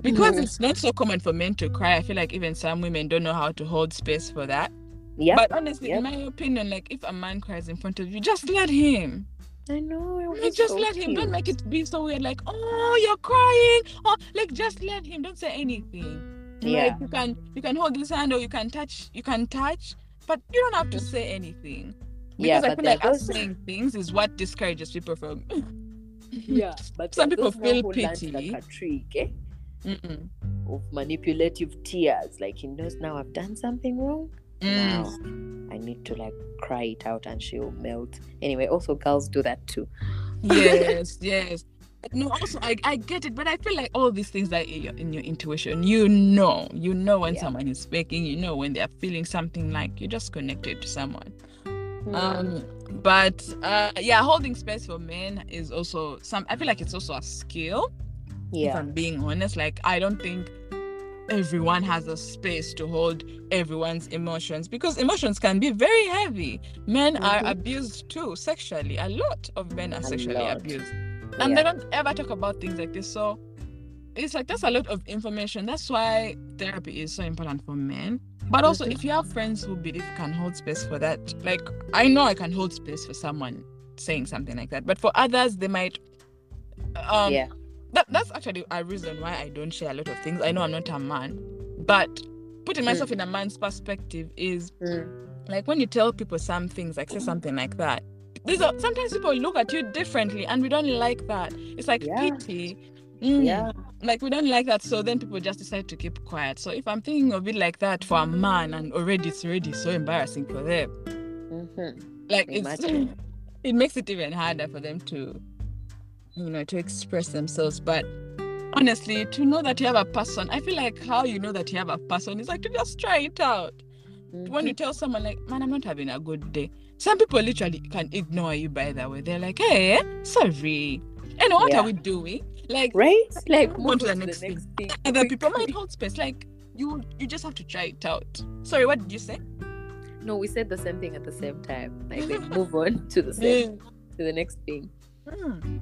because mm-hmm. it's not so common for men to cry. I feel like even some women don't know how to hold space for that. Yeah. But honestly, yep. in my opinion, like if a man cries in front of you, just let him. I know. It was just so let him. Cute. Don't make it be so weird. Like, oh, you're crying. Oh, like just let him. Don't say anything. Yeah. Like, you can you can hold his hand, or you can touch. You can touch. But you don't have to say anything, because yeah, I feel like us saying things is what discourages people from. Yeah, but some people feel pity. Like a trick, eh? Of manipulative tears, like he knows now I've done something wrong. Mm. Now I need to like cry it out, and she'll melt. Anyway, also girls do that too. Yes, yes. No, also I, I get it, but I feel like all these things are in your, in your intuition. You know, you know when yeah. someone is faking. You know when they are feeling something, like you're just connected to someone. Mm. Um, but uh, yeah, holding space for men is also some. I feel like it's also a skill. Yeah. If I'm being honest, like I don't think everyone has a space to hold everyone's emotions, because emotions can be very heavy. Men mm-hmm. are abused too sexually. A lot of men are a sexually lot. abused. And yeah. they don't ever talk about things like this. So it's like that's a lot of information. That's why therapy is so important for men. But also, if you have friends who believe you can hold space for that, like, I know I can hold space for someone saying something like that, but for others, they might... Um, yeah. That, that's actually a reason why I don't share a lot of things. I know I'm not a man, but putting myself mm. in a man's perspective is... Mm. Like, when you tell people some things, like, say something like that, there's a, sometimes people look at you differently, and we don't like that. It's like yeah. pity. Mm. Yeah. Like, we don't like that, so then people just decide to keep quiet. So if I'm thinking of it like that for a man, and already it's already so embarrassing for them, mm-hmm. like, it's, it makes it even harder for them to, you know, to express themselves. But honestly, to know that you have a person, I feel like how you know that you have a person is like to just try it out. Mm-hmm. When you tell someone, like, man, I'm not having a good day, some people literally can ignore you, by the way. They're like, hey, sorry. And what yeah. are we doing? Like, right? Like, move on to the next, the next thing. thing. Other people might hold space. Like, you you just have to try it out. Sorry, what did you say? No, we said the same thing at the same time. Like, like move on to the same, yeah. to the next thing. Mm.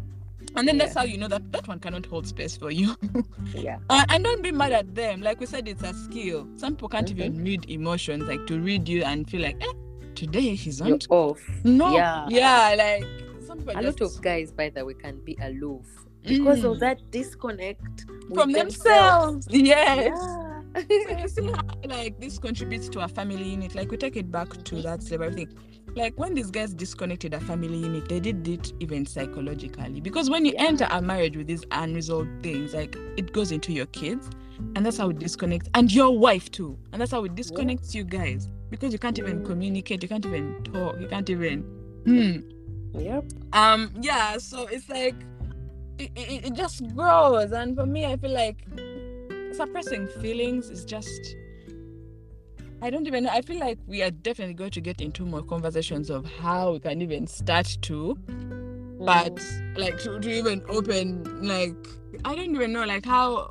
And then yeah. that's how you know that that one cannot hold space for you. yeah. Uh, and don't be mad at them. Like we said, it's a skill. Some people can't mm-hmm. even read emotions, like to read you and feel like, eh, today she's on. You're off. No. Yeah. Yeah, like. A lot of guys, by the way, can be aloof because mm. of that disconnect from themselves. themselves. Yes. Yeah. So you see how, like, this contributes to a family unit. Like, we take it back to that slavery thing. Like, when these guys disconnected a family unit, they did it even psychologically. Because when you yeah. enter a marriage with these unresolved things, like, it goes into your kids. And that's how it disconnects. And your wife, too. And that's how it disconnects yeah. you guys. Because you can't mm. even communicate. You can't even talk. You can't even... Mm, Yep. Um. Yeah. So it's like it, it, it just grows, and for me, I feel like suppressing feelings is just. I don't even know. I feel like we are definitely going to get into more conversations of how we can even start to, mm. but like to, to even open, like, I don't even know, like, how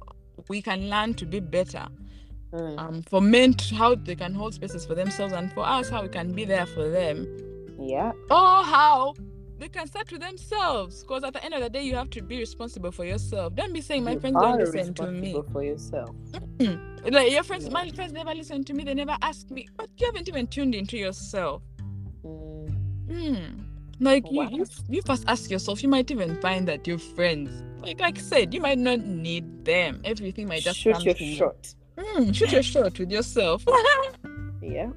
we can learn to be better. Mm. Um. For men, how they can hold spaces for themselves, and for us, how we can be there for them. Yeah. Oh, how they can start with themselves, because at the end of the day, you have to be responsible for yourself. Don't be saying my you friends don't listen to me. For yourself. Mm-hmm. Like your friends, yeah. my friends never listen to me. They never ask me, but you haven't even tuned into yourself. Mm. Mm. Like wow. you, you, you first ask yourself. You might even find that your friends, like I said, you might not need them. Everything might just shoot come your to shot. You. Mm, shoot your shot with yourself. yeah.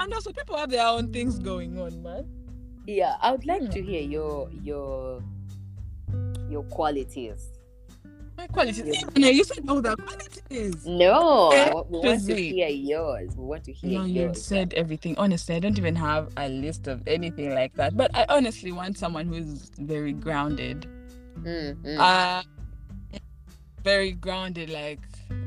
And also, people have their own things going on, man. Yeah, I would like mm. to hear your your your qualities. My qualities? Yeah. You said all the qualities. No, I, we want to hear yours. We want to hear no, yours. You said everything. Honestly, I don't even have a list of anything like that. But I honestly want someone who's very grounded. Mm-hmm. Uh, very grounded, like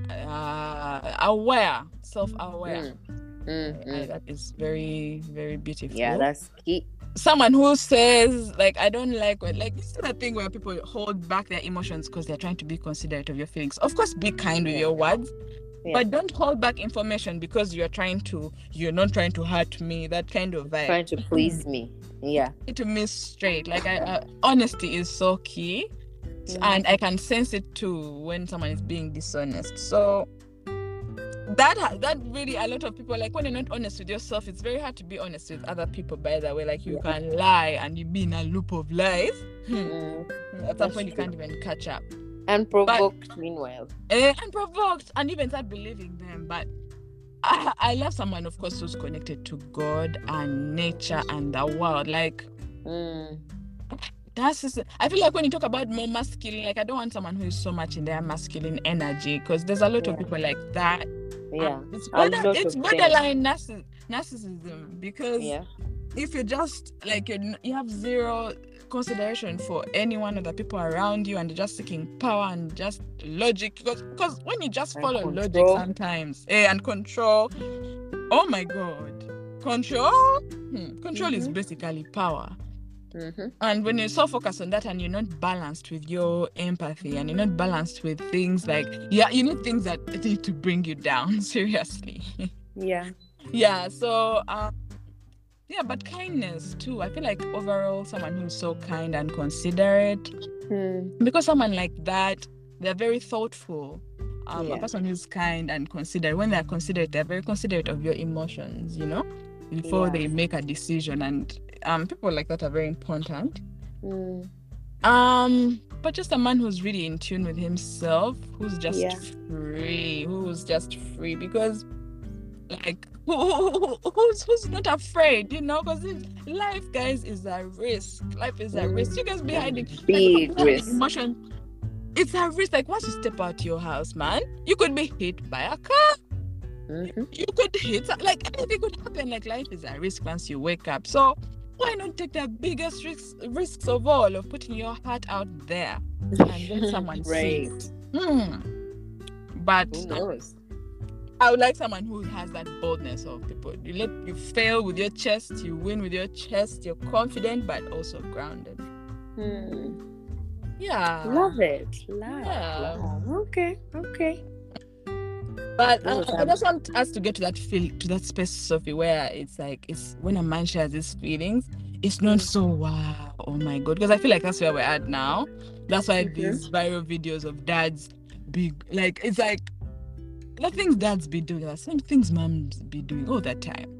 uh, aware, self-aware. Mm. Mm-hmm. I, that is very, very beautiful. Yeah, that's key. Someone who says, like, I don't like what, like, this is the thing where people hold back their emotions because they're trying to be considerate of your feelings. Of course, be kind with your words, yeah. but don't hold back information because you're trying to, you're not trying to hurt me, that kind of vibe. Trying to please me. Yeah. To me straight. Like, I, uh, honesty is so key. Yeah. And I can sense it too when someone is being dishonest. So, That that really a lot of people, like, when you're not honest with yourself, it's very hard to be honest with other people, by the way. Like, you yeah. can lie and you be in a loop of lies. Mm, At some point, true. You can't even catch up. Unprovoked, but, meanwhile. Uh, unprovoked, and even start believing them. But I, I love someone, of course, who's connected to God and nature and the world. Like, mm. that's just, I feel like when you talk about more masculine, like, I don't want someone who is so much in their masculine energy, because there's a lot yeah. of people like that. Yeah, um, it's, border, it's borderline narciss- narcissism because yeah. if you're just like you're, you have zero consideration for anyone or the people around you, and you're just seeking power and just logic, because because when you just follow logic sometimes eh, and control, oh my god, control hmm. control mm-hmm. is basically power. Mm-hmm. And when you're so focused on that and you're not balanced with your empathy and you're not balanced with things like, yeah, you need things that need to bring you down, seriously. Yeah. Yeah, so, um, yeah, but kindness too. I feel like overall someone who's so kind and considerate. Mm. Because someone like that, they're very thoughtful. Um, yeah. A person who's kind and considerate. When they're considerate, they're very considerate of your emotions, you know, before yeah. they make a decision. And um, people like that are very important. Mm. Um, but just a man who's really in tune with himself, who's just yeah. free, who's just free, because like who, who, who, who's who's not afraid, you know, because life, guys, is a risk. Life is a risk. You guys be hiding big like, risk. Emotion. It's a risk. Like once you step out your house, man, you could be hit by a car. Mm-hmm. You could hit like anything could happen. Like life is a risk once you wake up. So why not take the biggest risks, risks of all of putting your heart out there and let someone right. see it? Mm. But who knows? I would like someone who has that boldness of people. You let you fail with your chest, you win with your chest. You're confident but also grounded. Hmm. Yeah. Love it. Love. Yeah. Love. Okay. Okay. But uh, I just want us to get to that feel, to that space, Sophie, where it's like, it's when a man shares his feelings, it's not so wow, oh my god, because I feel like that's where we're at now. That's why mm-hmm. these viral videos of dads be like, it's like the things dads be doing, the same things moms be doing all the time.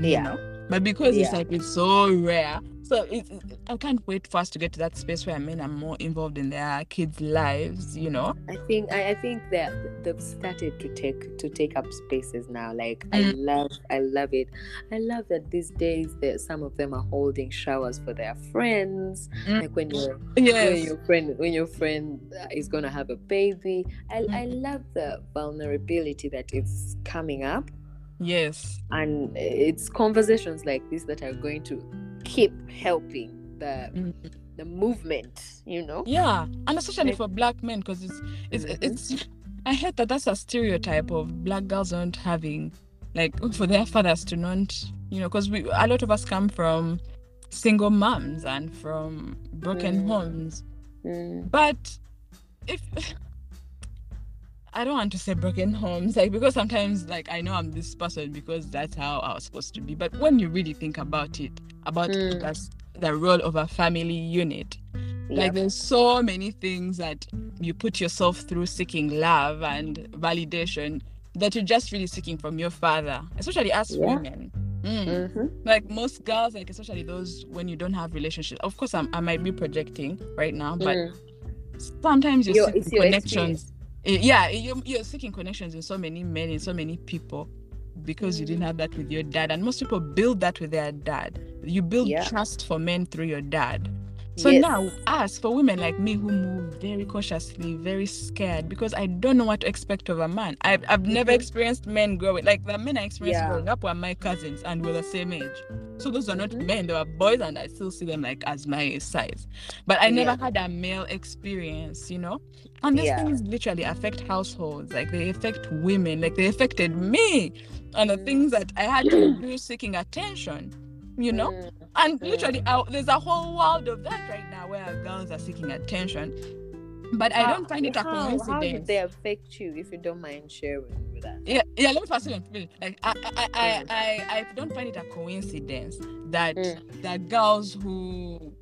Yeah. You know? But because yeah. it's like it's so rare, so it's, I can't wait for us to get to that space where men are more involved in their kids' lives, you know. I think I, I think that they've started to take to take up spaces now. Like mm. I love, I love it. I love that these days that some of them are holding showers for their friends. Mm. Like when your yes. when your friend when your friend is gonna have a baby. I mm. I love the vulnerability that is coming up. Yes, and it's conversations like this that are going to keep helping the mm. the movement, you know. Yeah, and especially like, for black men, because it's it's mm-hmm. it's. I heard that that's a stereotype of black girls not having, like, for their fathers to not, you know, because we a lot of us come from single moms and from broken mm. homes, mm. but if. I don't want to say broken homes, like, because sometimes, like, I know I'm this person because that's how I was supposed to be. But when you really think about it, about mm. it as the role of a family unit, yep. like, there's so many things that you put yourself through seeking love and validation that you're just really seeking from your father, especially us yeah. women. Mm. Mm-hmm. Like, most girls, like, especially those when you don't have relationships. Of course, I'm, I might be projecting right now, but mm. sometimes you seek connections. Experience. Yeah, you're, you're seeking connections with so many men and so many people because you didn't have that with your dad. And most people build that with their dad. You build yeah. trust for men through your dad. So yes. now, us, for women like me who move very cautiously, very scared, because I don't know what to expect of a man. I've, I've never experienced men growing. Like, the men I experienced yeah. growing up were my cousins and were the same age. So those are not mm-hmm. men, they were boys, and I still see them, like, as my size. But I never yeah. had a male experience, you know? And these yeah. things literally affect households. Like, they affect women. Like, they affected me. And the mm. things that I had to do seeking attention, you know? Mm. And literally, I, there's a whole world of that right now where girls are seeking attention. But how, I don't find it a coincidence. How did they affect you, if you don't mind sharing with us? Yeah, yeah. Let me pass it on. Like, I, I, I, I, I don't find it a coincidence that mm. the girls who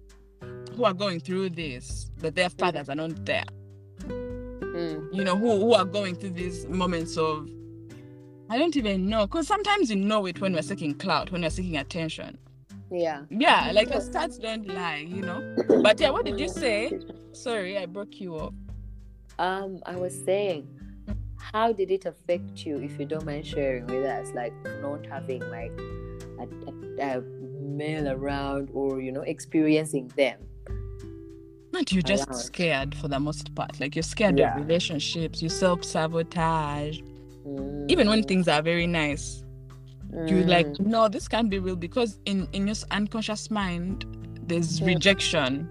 who are going through this, that their fathers mm. are not there. Mm. You know, who who are going through these moments of, I don't even know, because sometimes you know it when we're seeking clout, when we're seeking attention. Yeah. Yeah, like the stats don't lie, you know. But yeah, what did you say? Sorry, I broke you up. Um, I was saying, how did it affect you, if you don't mind sharing with us, like not having like a, a, a male around, or, you know, experiencing them? Not you're just around. Scared for the most part. Like you're scared yeah. of relationships, you self-sabotage. Mm. Even when things are very nice. You're like, no, this can't be real, because in, in your unconscious mind, there's yeah. rejection.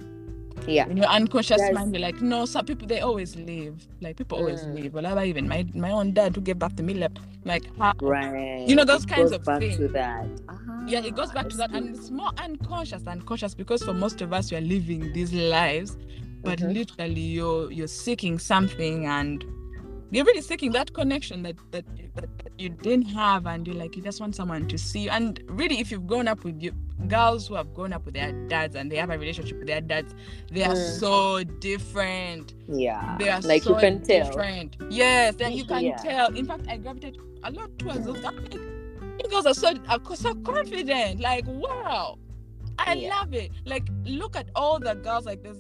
Yeah. In your unconscious yes. mind, you're like, no, some people, they always leave. Like, people mm. always leave. Well, I even my my own dad who gave back to me left. Like, how? Right. You know, those it kinds goes of back things. To that. Ah, yeah, it goes back I to see. That. And it's more unconscious, unconscious, because for most of us, we are living these lives, but mm-hmm. literally you're, you're seeking something, and you're really seeking that connection that that, that, that you didn't have, and you like you just want someone to see you. And really, if you've grown up with you, girls who have grown up with their dads and they have a relationship with their dads, they are mm. so different. Yeah, they are like so you can different. Tell. Yes, that you can yeah. tell. In fact, I gravitated a lot towards those girls. Are so are so confident. Like wow, I yeah. love it. Like look at all the girls like this.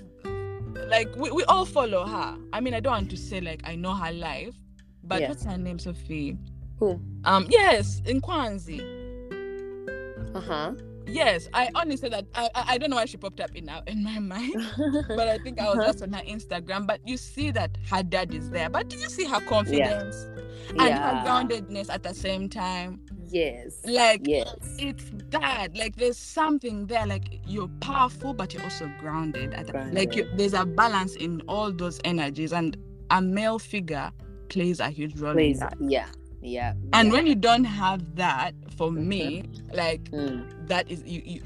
Like we, we all follow her. I mean, I don't want to say like I know her life, but yeah. what's her name, Sophie? Who? Um, yes, in Kwanzi. Uh huh. Yes, I honestly that I I don't know why she popped up in our, in my mind, but I think I was uh-huh. just on her Instagram. But you see that her dad is there, but do you see her confidence yeah. and yeah. her groundedness at the same time? Yes. Like yes. it's that. Like there's something there. Like you're powerful, but you're also grounded. At grounded. Like you, there's a balance in all those energies, and a male figure plays a huge role plays, in that. Yeah. Yeah, and yeah. when you don't have that, for mm-hmm. me, like mm. that is you, you.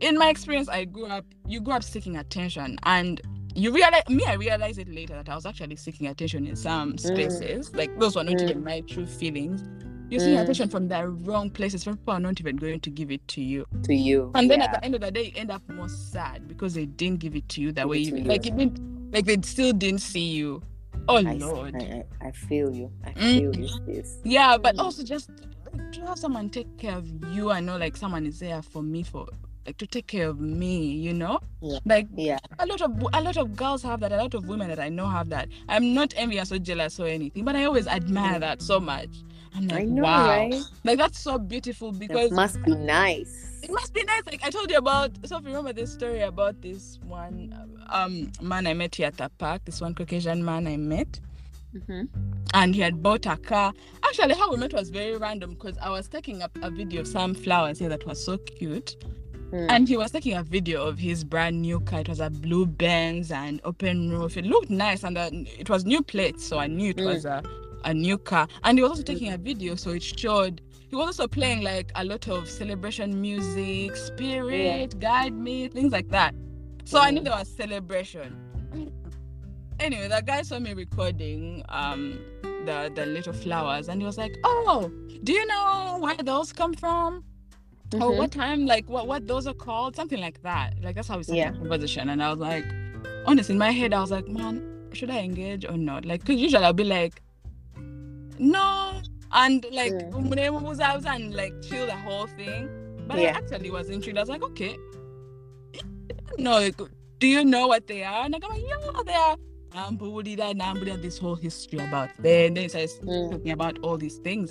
In my experience, I grew up. You grew up seeking attention, and you realize me. I realized it later that I was actually seeking attention in some spaces. Mm. Like those were not mm. even my true feelings. You're seeking mm. attention from the wrong places. People are not even going to give it to you. To you. And then yeah. at the end of the day, you end up more sad because they didn't give it to you that give way. You, you. Like even like they still didn't see you. Oh I, Lord, I, I feel you. I feel mm. this, this. Yeah, but also just to have someone take care of you. I know, like someone is there for me for like to take care of me. You know, yeah. like yeah. a lot of a lot of girls have that. A lot of women that I know have that. I'm not envious or jealous or anything, but I always admire mm. that so much. I'm like, I know, wow, right? Like that's so beautiful because it must be nice. It must be nice. Like I told you about. So if you remember this story about this one um man I met here at the park. This one Caucasian man I met, mm-hmm. and he had bought a car. Actually, how we met was very random because I was taking up a video of some flowers here that was so cute. Mm. And he was taking a video of his brand new car. It was a blue Benz and open roof. It looked nice, and uh, it was new plates, so I knew it mm. was a. a new car. And he was also taking a video, so it showed he was also playing like a lot of celebration music, spirit yeah. guide me, things like that. So mm. I knew there was celebration. Anyway, that guy saw me recording um the the little flowers, and he was like, oh, do you know where those come from? Mm-hmm. Or what time, like what what those are called, something like that. Like that's how we started yeah. the conversation. And I was like, honestly, in my head I was like, man, should I engage or not? Like because usually I'll be like no, and like mm. and like chill the whole thing, but yeah. I actually was intrigued. I was like, okay, no, do you know what they are? And I go, yeah, they are this whole history about them. Then he says mm. talking about all these things.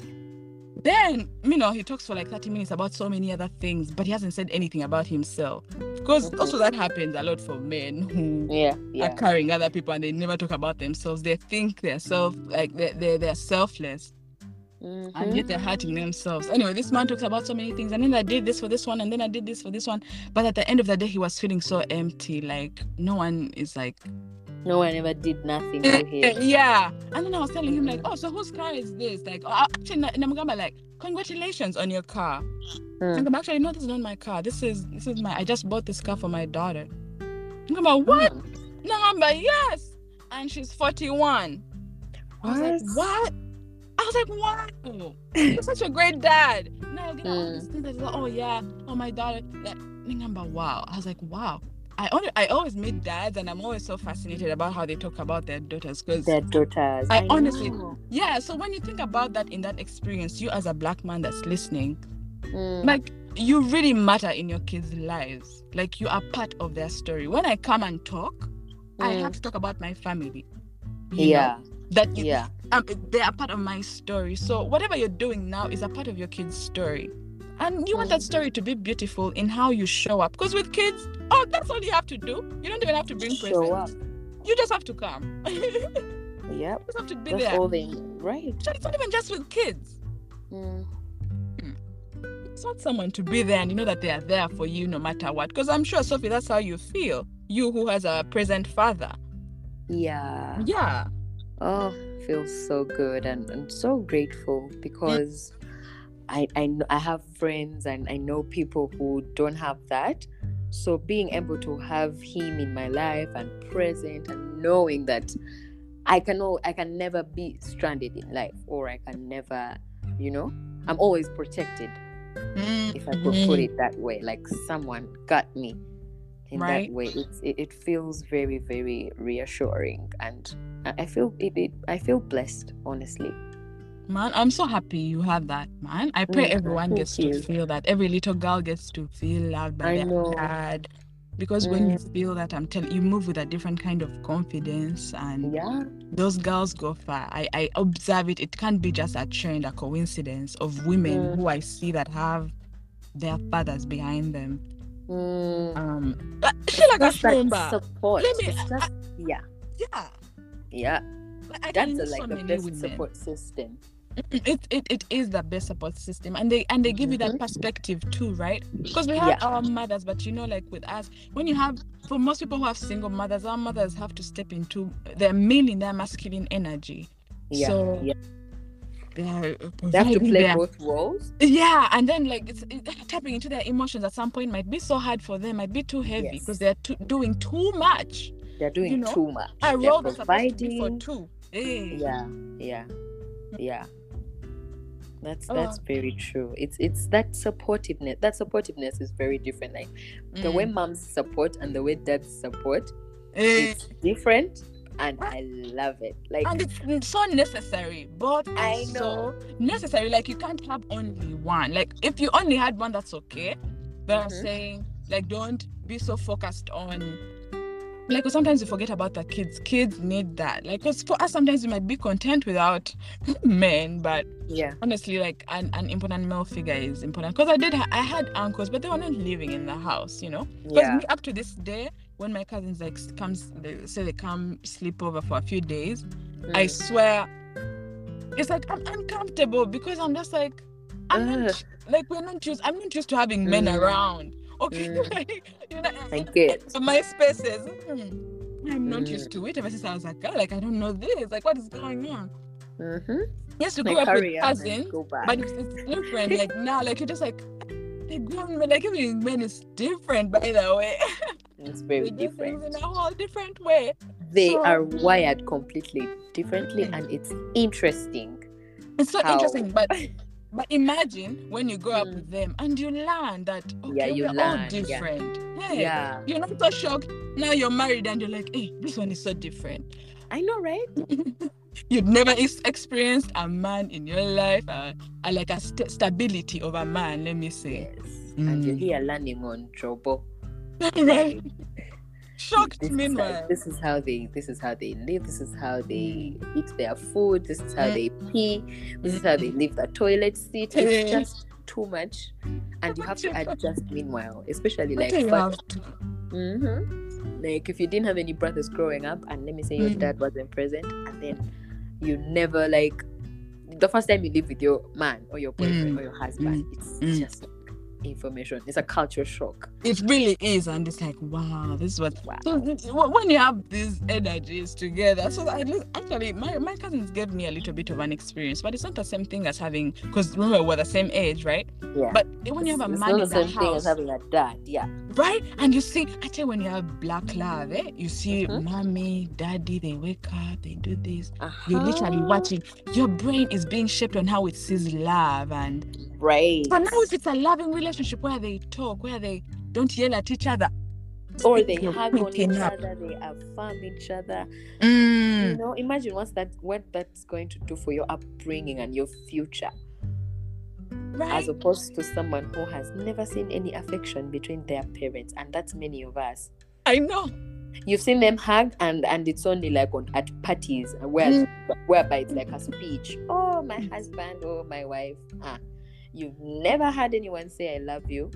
Then you know he talks for like thirty minutes about so many other things, but he hasn't said anything about himself. Because mm-hmm. also that happens a lot for men who yeah, yeah. are carrying other people and they never talk about themselves. They think they're self like they they they're selfless, mm-hmm. and yet they're hurting themselves. Anyway, this man talks about so many things, and then I did this for this one, and then I did this for this one. But at the end of the day, he was feeling so empty. Like no one is like. No one ever did nothing for him. Yeah. And then I was telling him, like, oh, so whose car is this? Like, oh, actually, and I'm gonna be like, congratulations on your car. Mm. And I'm actually, no, this is not my car. This is, this is my, I just bought this car for my daughter. And I'm like, what? Mm. No, I'm like, yes. And she's forty-one. What? I was like, what? I was like, wow. You're such a great dad. Now, you know, this thing that's like, oh, yeah. Oh, my daughter. Like, I'm like, wow. I was like, wow. I only, I always meet dads, and I'm always so fascinated about how they talk about their daughters. Cause their daughters. I, I honestly, know. yeah. So when you think about that in that experience, you as a black man that's listening, mm. like you really matter in your kids' lives. Like you are part of their story. When I come and talk, mm. I have to talk about my family. Yeah. Know? That you, yeah. Um, they are part of my story. So whatever you're doing now is a part of your kids' story. And you want that story to be beautiful in how you show up. Because with kids, oh, that's all you have to do. You don't even have to bring presents. Show up. You just have to come. Yep. You just have to be that's there. All they, right. So it's not even just with kids. Mm. It's not someone to be there and you know that they are there for you no matter what. Because I'm sure, Sophie, that's how you feel. You who has a present father. Yeah. Yeah. Oh, feels so good and, and so grateful because... I, I I have friends and I know people who don't have that. So being able to have him in my life and present and knowing that I can, I can never be stranded in life, or I can never you know? I'm always protected, mm-hmm. if I could put it that way. Like, someone got me in right. that way. It's, it it feels very, very reassuring, and I feel it, it. I feel blessed, honestly. Man, I'm so happy you have that, man. I pray mm-hmm. everyone gets Thank to you. Feel that. Every little girl gets to feel loved by their dad. Because mm. when you feel that, I'm telling you, move with a different kind of confidence, and yeah. those girls go far. I, I observe it. It can't be just a trend, a coincidence of women mm. who I see that have their fathers behind them. Mm. Um, but I feel like I remember. Support. Let me, it's just, I, yeah. Yeah. Yeah. I That's a, like so the best women. Support system. It, it it is the best support system, and they and they give mm-hmm. you that perspective too, right? Because we have yeah. our mothers, but you know, like with us, when you have, for most people who have single mothers, our mothers have to step into their male in their masculine energy. Yeah. So yeah. They, are they have to play their, both roles. Yeah, and then like it's, it, tapping into their emotions at some point might be so hard for them, might be too heavy because yes. they're too, doing too much. They're doing you know? Too much. I rolled providing... for two. Hey. Yeah, yeah, yeah. That's that's oh. very true. It's it's that supportiveness. That supportiveness is very different. Like mm. the way moms support and the way dads support, eh. it's different, and what? I love it. Like, and it's so necessary. Both I know so necessary. Like, you can't have only one. Like, if you only had one, that's okay. But mm-hmm. I'm saying, like, don't be so focused on. Like, sometimes we forget about the kids. Kids need that. Like, because for us, sometimes we might be content without men, but yeah, honestly, like an, an important male figure is important. Because I did, ha- I had uncles, but they were not living in the house, you know. Because yeah. up to this day, when my cousins like comes, they say they come sleep over for a few days, mm. I swear, it's like I'm uncomfortable because I'm just like, I'm Ugh. not like we're not used. I'm not used to having men mm. around. Okay, mm. you know, thank you. My spaces. Mm. I'm not mm. used to it. Ever since I was a girl, like I don't know this. Like, what is going on? Mm-hmm. Yes, you grew up with cousins, but it's, it's different. Like now, like you're just like the grown men. Like every man is different, by the way. It's very different. In a whole different way. They so, are wired completely differently, mm. and it's interesting. It's so how... interesting, but. But imagine when you grow up mm. with them and you learn that, okay, yeah, you we're learn, all different. Yeah. Hey, yeah. You're not so shocked. Now you're married and you're like, hey, this one is so different. I know, right? You've never experienced a man in your life, uh, uh, like a st- stability of a man, let me say. Yes. Mm. And you're here learning on Jobo. Right. Shocked, this meanwhile. Is how, this is how they this is how they live, this is how they mm. eat their food, this is how mm. they pee, this mm. is how they leave the toilet seat. Mm. It's just too much. And you have to adjust meanwhile. Especially like mm-hmm. like if you didn't have any brothers growing up, and let me say your mm. dad wasn't present, and then you never like the first time you live with your man or your boyfriend mm. or your husband, mm. it's mm. just information. It's a culture shock. It really is, and it's like, wow, this is what. Wow. So when you have these energies together, so at least actually, my, my cousins gave me a little bit of an experience, but it's not the same thing as having, because remember we're the same age, right? Yeah. But when you have a it's man in the house, it's not the same thing as having a dad. Yeah. Right, and you see, actually, when you have black love, eh, you see, mm-hmm. mommy, daddy, they wake up, they do this. Uh-huh. You're literally watching. Your brain is being shaped on how it sees love, and right. But now, if it's a loving relationship where they talk, where they don't yell at each other, or they hug on each up. other, they affirm each other. Mm. You know, imagine what's that? What that's going to do for your upbringing and your future. Right. As opposed to someone who has never seen any affection between their parents, and that's many of us. I know. You've seen them hug, and, and it's only like on, at parties where mm. whereby it's like a speech. Oh, my husband, oh, my wife. Ah. You've never had anyone say I love you.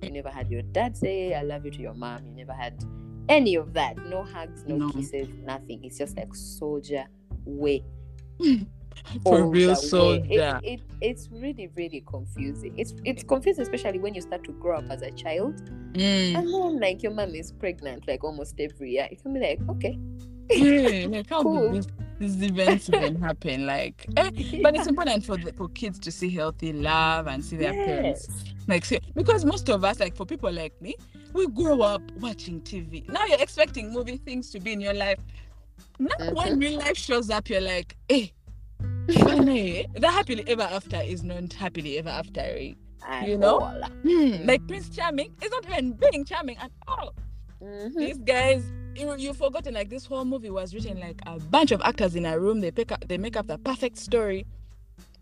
You never had your dad say I love you to your mom. You never had any of that. No hugs, no, no. kisses, nothing. It's just like soldier way. For real, so it, it it's really really confusing. It's it's confusing, especially when you start to grow up as a child, mm. and then like your mom is pregnant like almost every year. It can be like, okay, yeah, like how cool. did this, these events even happen? Like, eh? yeah. But it's important for the, for kids to see healthy love and see their yes. parents like see, because most of us, like for people like me, we grow up watching T V. Now you're expecting movie things to be in your life. Now mm-hmm. when real life shows up, you're like, hey. No, that happily ever after is not happily ever after, right? You know, mm. like Prince Charming is not even being charming at all. Mm-hmm. These guys, you, you've forgotten, like this whole movie was written like a bunch of actors in a room. They pick up, they make up the perfect story.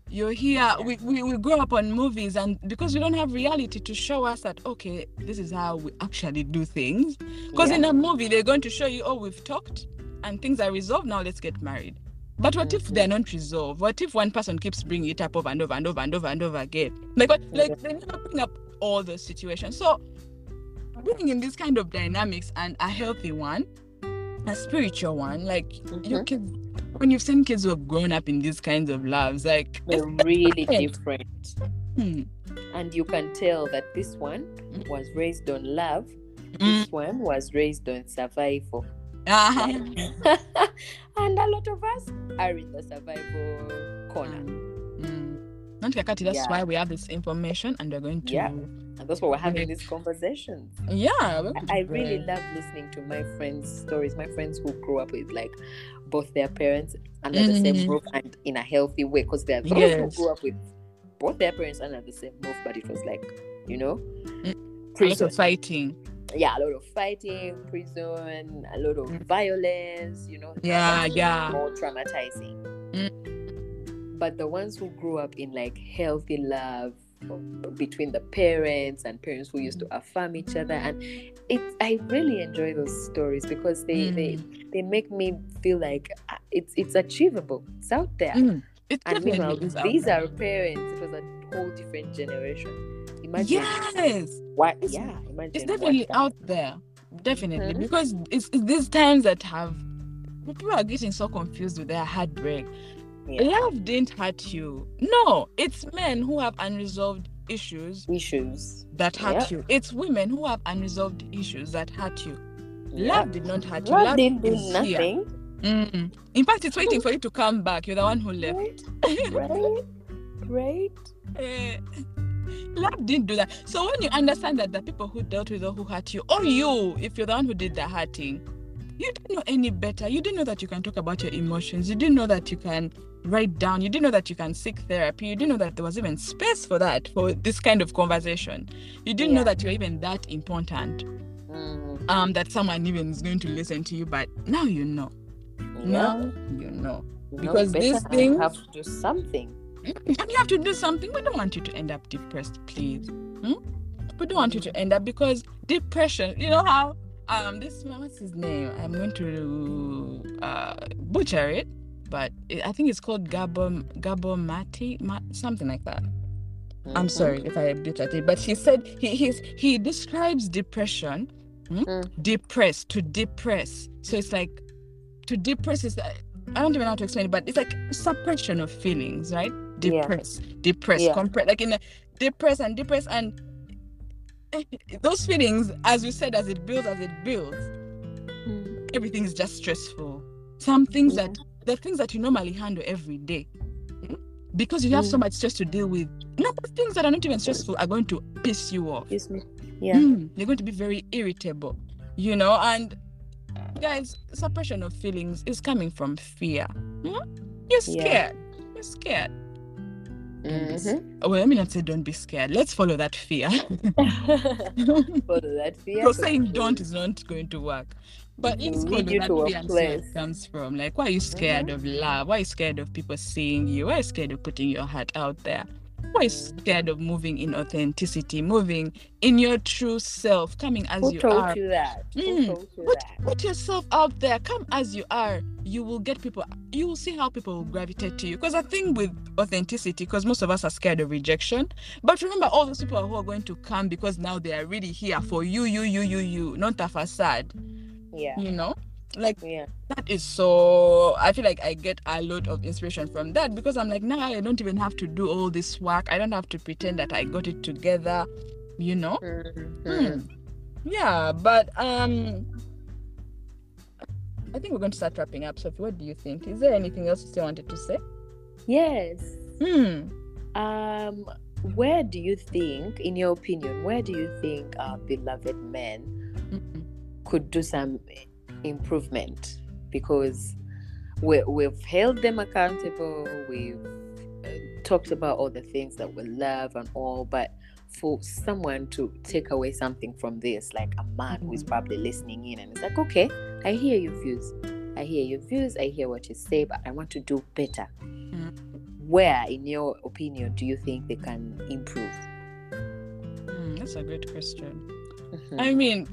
You're here. We, we we grow up on movies, and because we don't have reality to show us that okay, this is how we actually do things. Because yeah. in a movie, they're going to show you, oh, we've talked and things are resolved. Now let's get married. But what if they're not resolved? What if one person keeps bringing it up over and over and over and over and over again? Like, what, like they never bring up all those situations. So, being in this kind of dynamics and a healthy one, a spiritual one, like mm-hmm. your kids, when you've seen kids who have grown up in these kinds of loves, like they're really different. different. Mm. And you can tell that this one mm. was raised on love, mm. this one was raised on survival. Uh-huh. And a lot of us are in the survival corner. Mm. Kakati, that's yeah. why we have this information, and we're going to. Yeah, and that's why we're having these conversations. Yeah, I, I really love listening to my friends' stories. My friends who grew up with like both their parents under mm-hmm. the same roof and in a healthy way, because there are those yes. who grew up with both their parents under the same roof, but it was like, you know, mm. a lot of fighting. Yeah, a lot of fighting, prison, a lot of violence, you know. Yeah, yeah. More traumatizing. Mm. But the ones who grew up in like healthy love between the parents and parents who used to affirm each other, and it, I really enjoy those stories because they mm. they, they make me feel like it's it's achievable. It's out there. Mm. It and meanwhile, these are parents. It was a whole different generation. Imagine yes what it's, yeah imagine it's definitely out there definitely mm-hmm. because it's, it's these times that have people are getting so confused with their heartbreak. yeah. Love didn't hurt you. No, it's men who have unresolved issues issues that hurt yeah. you. It's women who have unresolved issues that hurt you. yeah. Love did not hurt you. Love, love didn't do nothing. Mm-mm. In fact, it's waiting for you to come back. You're the one who left. Right, right, right. Uh, Love didn't do that. So when you understand that the people who dealt with or who hurt you, or you, if you're the one who did the hurting, you didn't know any better. You didn't know that you can talk about your emotions. You didn't know that you can write down. You didn't know that you can seek therapy. You didn't know that there was even space for that, for this kind of conversation. You didn't yeah. know that you're even that important, mm-hmm. um, that someone even is going to listen to you. But now you know. Yeah. Now you know. You because know these things... You have to do something. And you have to do something. We don't want you to end up depressed, please. Hmm? We don't want you to end up, because depression, you know how um this what's his name? I'm going to uh butcher it, but it, I think it's called Gabo Gabo Mati, Ma, something like that. Mm-hmm. I'm sorry if I butchered it, but he said he he's, he describes depression, hmm? mm. depress to depress. So it's like to depress is I don't even know how to explain it, but it's like suppression of feelings, right? Depress, yeah. depress, yeah. compress, like in a depress and depress, and those feelings, as you said, as it builds, as it builds, mm. everything is just stressful. Some things yeah. that the things that you normally handle every day, because you have mm. so much stress to deal with. Now the things that are not even stressful are going to piss you off. Piss me. Yeah, mm, they're going to be very irritable, you know. And guys, suppression of feelings is coming from fear. Hmm? You're scared. Yeah. You're scared. Mm-hmm. Well, let me not say don't be scared. Let's follow that fear. Follow that fear. So saying don't is not going to work. But it's good that fear and where it comes from. Like, why are you scared mm-hmm. of love? Why are you scared of people seeing you? Why are you scared of putting your heart out there? Why are you scared of moving in authenticity, moving in your true self, coming as Who you told are? You that? Mm. Who told you put, that? Put yourself out there. Come as you are. You will get people, you will see how people will gravitate to you. Because I think with authenticity, because most of us are scared of rejection, but remember all those people who are going to come, because now they are really here for you, you, you, you, you, not a facade. Yeah. You know? Like, yeah. that is so, I feel like I get a lot of inspiration from that, because I'm like, now I don't even have to do all this work. I don't have to pretend that I got it together, you know? Mm-hmm. Mm. Yeah, but, um... I think we're going to start wrapping up. Sophie, what do you think? Is there anything else you still wanted to say? Yes. Mm. Um, where do you think, in your opinion, where do you think our beloved men Mm-mm. could do some improvement? Because we, we've held them accountable, we've uh, talked about all the things that we love and all, but for someone to take away something from this, like a man who's probably listening in and it's like, okay, I hear your views, I hear your views, I hear what you say, but I want to do better. Where, in your opinion, do you think they can improve? Mm, that's a great question. Mm-hmm. I mean,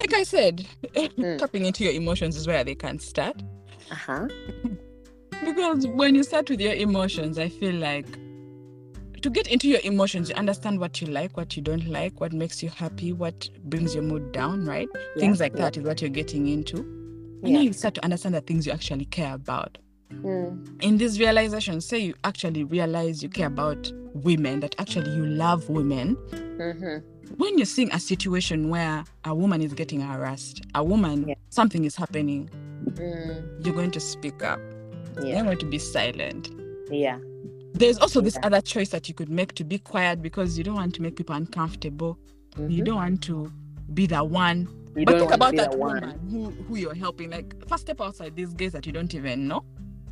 like I said, mm. tapping into your emotions is where they can start. Uh-huh. Because when you start with your emotions, I feel like to get into your emotions, you understand what you like, what you don't like, what makes you happy, what brings your mood down, right? Yeah. Things like yeah. that is what you're getting into. And yeah. then you start to understand the things you actually care about. Mm. In this realization, say you actually realize you care about women, that actually you love women. Mm-hmm. When you're seeing a situation where a woman is getting harassed, a woman, yeah. something is happening, mm. you're going to speak up. Yeah. You're going to be silent. Yeah. There's also this yeah. other choice that you could make to be quiet because you don't want to make people uncomfortable. Mm-hmm. You don't want to be the one. You but think about that woman who, who you're helping. Like, first step outside these guys that you don't even know.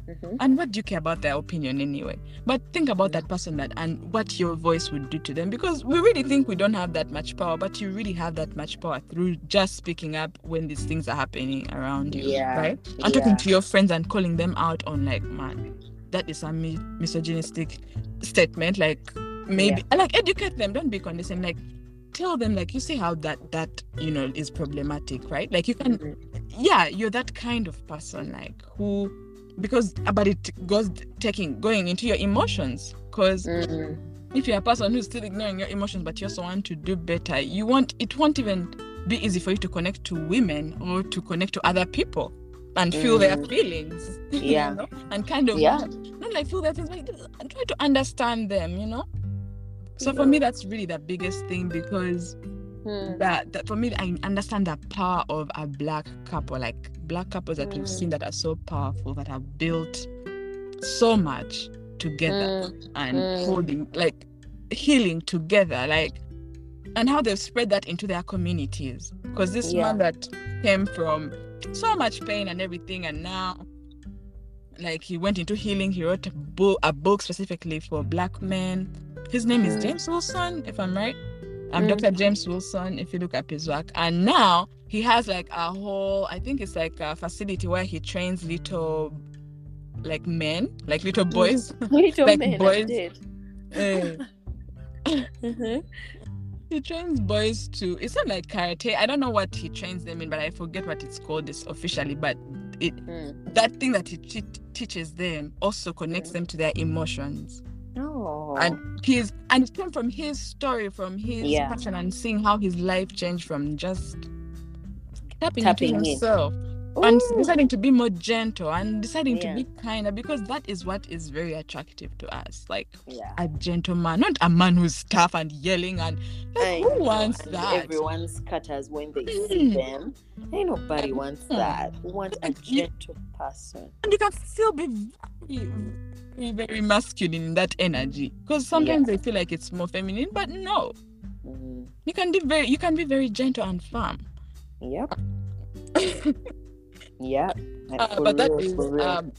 Mm-hmm. And what do you care about their opinion anyway? But think about that person that and what your voice would do to them, because we really think we don't have that much power, but you really have that much power through just speaking up when these things are happening around you, yeah. right? And yeah. talking to your friends and calling them out on like, man, that is a mi- misogynistic statement. Like maybe yeah. like educate them. Don't be condescending. Like tell them, like, you see how that that you know is problematic, right? Like you can, mm-hmm. yeah, you're that kind of person, like who. Because but it goes taking going into your emotions, because mm-hmm. if you're a person who's still ignoring your emotions but you also want to do better, you won't it won't even be easy for you to connect to women or to connect to other people and mm. feel their feelings, yeah you know? And kind of yeah not like feel their feelings, but try to understand them, you know so yeah. for me that's really the biggest thing, because Mm. That, that for me, I understand the power of a black couple, like black couples that mm. we've seen that are so powerful, that have built so much together mm. and mm. holding, like healing together, like, and how they've spread that into their communities. Because this yeah. man that came from so much pain and everything, and now, like, he went into healing. He wrote a book, a book specifically for black men. His name is James Wilson, if I'm right. I'm Doctor James Wilson, if you look up his work. And now he has like a whole, I think it's like a facility where he trains little, like men, like little boys. Little like men, boys. I did. Uh, mm-hmm. He trains boys to, it's not like karate. I don't know what he trains them in, but I forget what it's called this officially. But it mm. that thing that he t- teaches them also connects mm. them to their emotions. Oh. And his and it came from his story, from his yeah. passion, and seeing how his life changed from just tapping, tapping into himself and deciding to be more gentle and deciding yeah. to be kinder, because that is what is very attractive to us. Like yeah. a gentleman, not a man who's tough and yelling and like, who know. wants and that? Everyone scatters when they see them. Ain't nobody wants that. We want a gentle person. And you can still be very, very, very masculine in that energy, because sometimes yeah. I feel like it's more feminine, but no. Mm-hmm. You can be very, you can be very gentle and firm. Yep. Yeah, like uh, but real, that is um,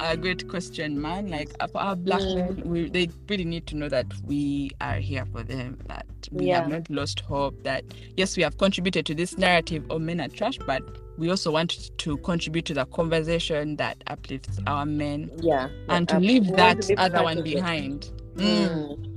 a great question, man. Like for our black men, mm. we, they really need to know that we are here for them. That we yeah. have not lost hope. That yes, we have contributed to this narrative of men are trash, but we also want to contribute to the conversation that uplifts our men. Yeah, and to leave that to other one behind. Mm. Mm.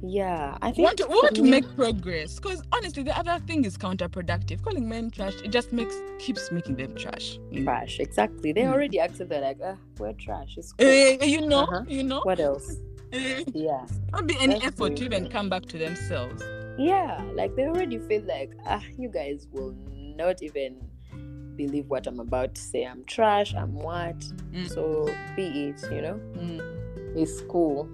Yeah, I think we want to, we want to make progress, because honestly, the other thing is counterproductive. Calling men trash, it just makes keeps making them trash. Mm. Trash, exactly. They mm. already acted. They're like, ah, we're trash. It's cool. uh, you know, uh-huh. you know. What else? Uh, yeah. Not be any That's effort to even come back to themselves. Yeah, like they already feel like, ah, you guys will not even believe what I'm about to say. I'm trash. I'm what? Mm. So be it. You know, mm. it's cool.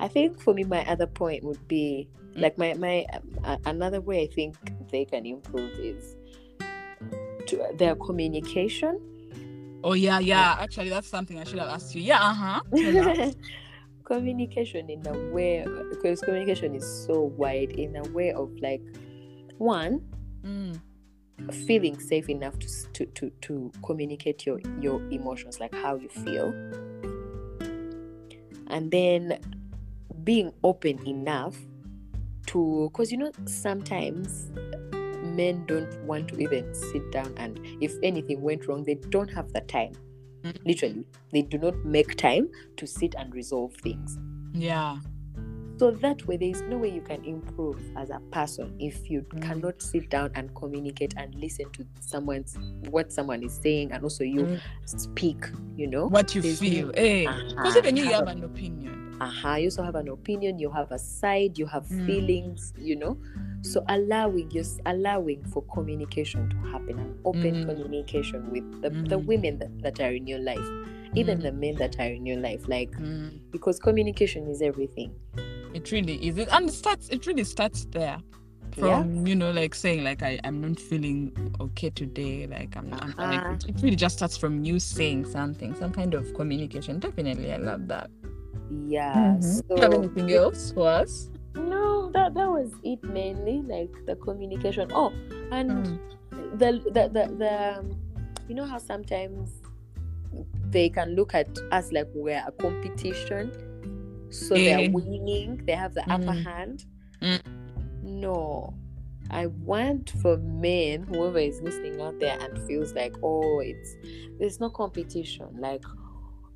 I think for me, my other point would be like my my uh, another way I think they can improve is to their communication. Oh yeah, yeah. Actually, that's something I should have asked you. Yeah, uh huh. Yeah. Communication in a way, because communication is so wide. In a way of like, one, mm. feeling safe enough to to to, to communicate your, your emotions, like how you feel. And then being open enough to, because you know, sometimes men don't want to even sit down, and if anything went wrong, they don't have the time. Literally, they do not make time to sit and resolve things. Yeah. So that way, there is no way you can improve as a person if you mm. cannot sit down and communicate and listen to someone's what someone is saying, and also you mm. speak, you know, what you there's feel. Hey, because even you have an opinion. Uh-huh. You also have an opinion. You have a side. You have mm. feelings. You know, so allowing just allowing for communication to happen, and open mm. communication with the, mm. the women that, that are in your life, even mm. the men that are in your life, like mm. because communication is everything. It really is. It, and it starts, it really starts there. From, yeah. you know, like saying, like, I, I'm not feeling okay today. Like, I'm not. Uh-huh. Like, it really just starts from you saying something, some kind of communication. Definitely, I love that. Yeah. Mm-hmm. So, do you have anything else for us? No, that, that was it mainly, like the communication. Oh, and mm. the, the, the, the, um, you know how sometimes they can look at us like we're a competition. So yeah. they're winning, they have the mm. upper hand. Mm. No, I want for men, whoever is listening out there and feels like, oh, it's there's no competition. Like,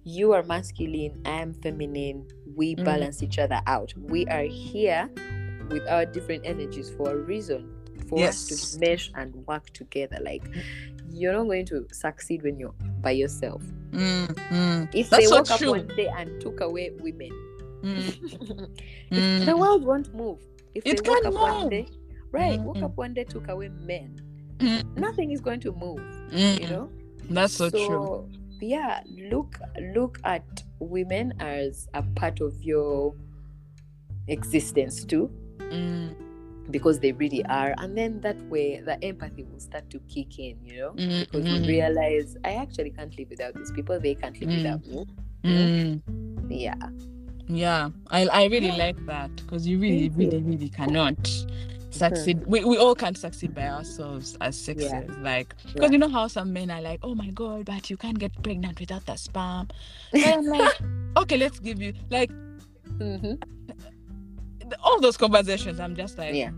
you are masculine, I am feminine. We mm. balance each other out. We are here with our different energies for a reason, for yes. us to mesh and work together. Like, you're not going to succeed when you're by yourself. Mm. Mm. If That's they woke so up true. one day and took away women. Mm. if mm. the world won't move. If it they woke up move. one day, right? Mm. Woke up one day, took away men. Mm. Nothing is going to move. Mm. You know. That's so, so true. Yeah, look, look at women as a part of your existence too, mm. because they really are. And then that way, the empathy will start to kick in. You know, mm. because mm. you realize I actually can't live without these people. They can't live mm. without me. Mm. Yeah. Yeah, I I really like that, because you really, really, really cannot succeed. We we all can't succeed by ourselves as sexes. Yeah. Like, because yeah. you know how some men are like, oh my God, but you can't get pregnant without the sperm. And I'm like, okay, let's give you, like, mm-hmm. all those conversations, I'm just like, yeah.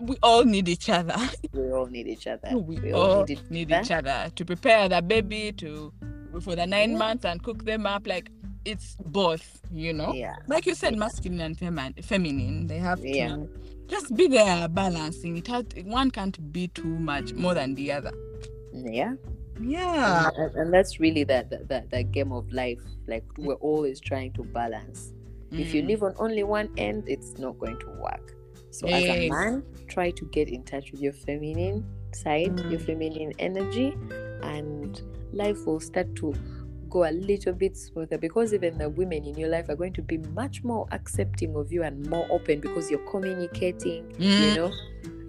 we all need each other. We all need each other. We, we all, all need, each, need each other to prepare the baby to for the nine yeah. months and cook them up, like, it's both, you know, yeah. like you said, yeah. masculine and femi- feminine, they have to yeah. just be there balancing it out. One can't be too much more than the other. Yeah. Yeah. And, and that's really that that that game of life. Like, we're always trying to balance. Mm. If you live on only one end, it's not going to work. So yes. as a man, try to get in touch with your feminine side, mm. your feminine energy, and life will start to go a little bit smoother, because even the women in your life are going to be much more accepting of you and more open, because you're communicating, mm. you know,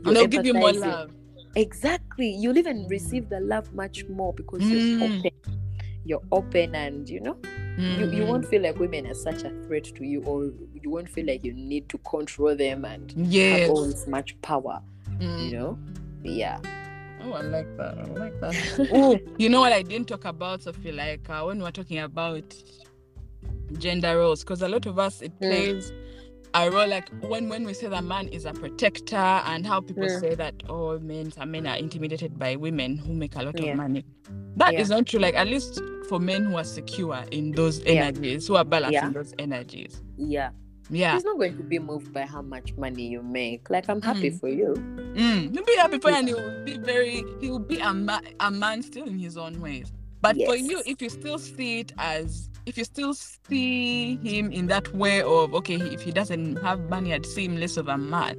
and they'll give you more love. Exactly. You'll even receive the love much more, because mm. you're open. You're open, and you know, mm. you, you won't feel like women are such a threat to you, or you won't feel like you need to control them and yes. have all this much power, mm. you know. Yeah. Oh, I like that. I like that. Oh, you know what I didn't talk about, Sophie? Like, uh, when we were talking about gender roles, because a lot of us, it yeah. plays a role. Like, when, when we say that man is a protector, and how people yeah. say that, oh, men, some men are intimidated by women who make a lot yeah. of money. That yeah. is not true. Like, at least for men who are secure in those energies, yeah. who are balancing yeah. those energies. Yeah. Yeah. He's not going to be moved by how much money you make. Like, I'm happy mm. for you. Mm. He'll be happy for you, and he'll be very, he'll be a, ma- a man still in his own ways. But yes. for you, if you still see it as, if you still see him in that way of, okay, if he doesn't have money, I'd see him less of a man,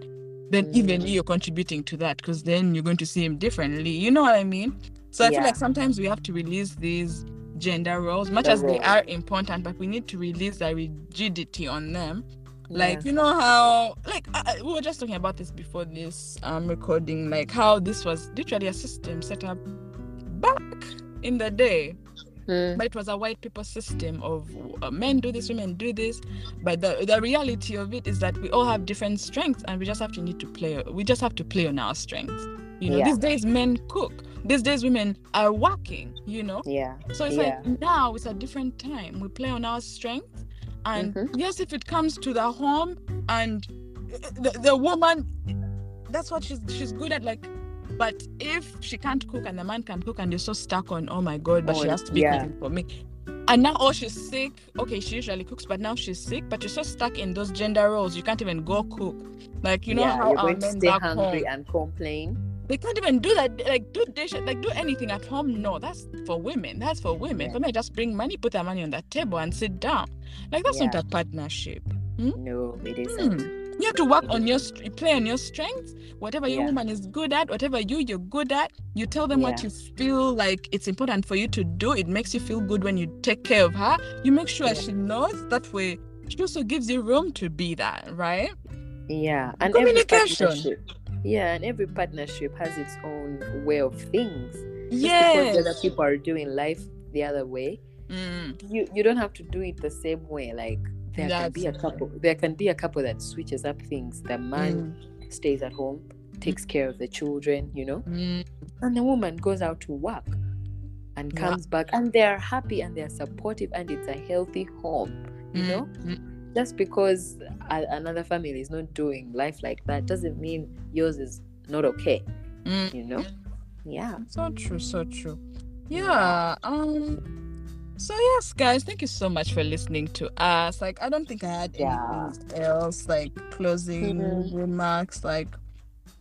then mm. even you're contributing to that, because then you're going to see him differently. You know what I mean? So I yeah. feel like sometimes we have to release these gender roles, much the as role. they are important, but we need to release the rigidity on them. Like, yeah. you know how, like, I, we were just talking about this before this um recording, like how this was literally a system set up back in the day, mm. but it was a white people system of uh, men do this, women do this. But the the reality of it is that we all have different strengths, and we just have to need to play. We just have to play on our strengths. You know, yeah. These days men cook. These days women are working, you know? Yeah. So it's yeah. like now it's a different time. We play on our strength. And mm-hmm. yes, if it comes to the home and the, the woman, that's what she's she's good at. Like, but if she can't cook and the man can cook and you're so stuck on, oh my God, but oh, she has to be yeah. cooking for me. And now, oh, she's sick. Okay, she usually cooks, but now she's sick. But you're so stuck in those gender roles. You can't even go cook. Like, you know yeah, how you're our going men to stay back hungry home, and complain. They can't even do that. Like, do dishes, like, do anything at home. No, that's for women. That's for women. Yeah. For me, just bring money, put that money on the table and sit down. Like, that's yeah. not a partnership. Hmm? No, it isn't. Hmm. You have to work on your, play on your strengths. Whatever your yeah. woman is good at, whatever you, you're good at, you tell them yeah. what you feel like it's important for you to do. It makes you feel good when you take care of her. You make sure yeah. she knows. That way, she also gives you room to be that, right? Yeah. And communication. Yeah, and every partnership has its own way of things. Yes. Just because other people are doing life the other way, mm. you you don't have to do it the same way. Like there That's can be a couple, there can be a couple that switches up things. The man mm. stays at home, takes care of the children, you know, mm. and the woman goes out to work and comes yeah. back, and they are happy and they are supportive, and it's a healthy home, you mm. know. Mm. Just because another family is not doing life like that doesn't mean yours is not okay, mm. you know? Yeah. So true, so true. Yeah. Um. So, yes, guys, thank you so much for listening to us. Like, I don't think I had yeah. anything else, like, closing mm-hmm. remarks, like,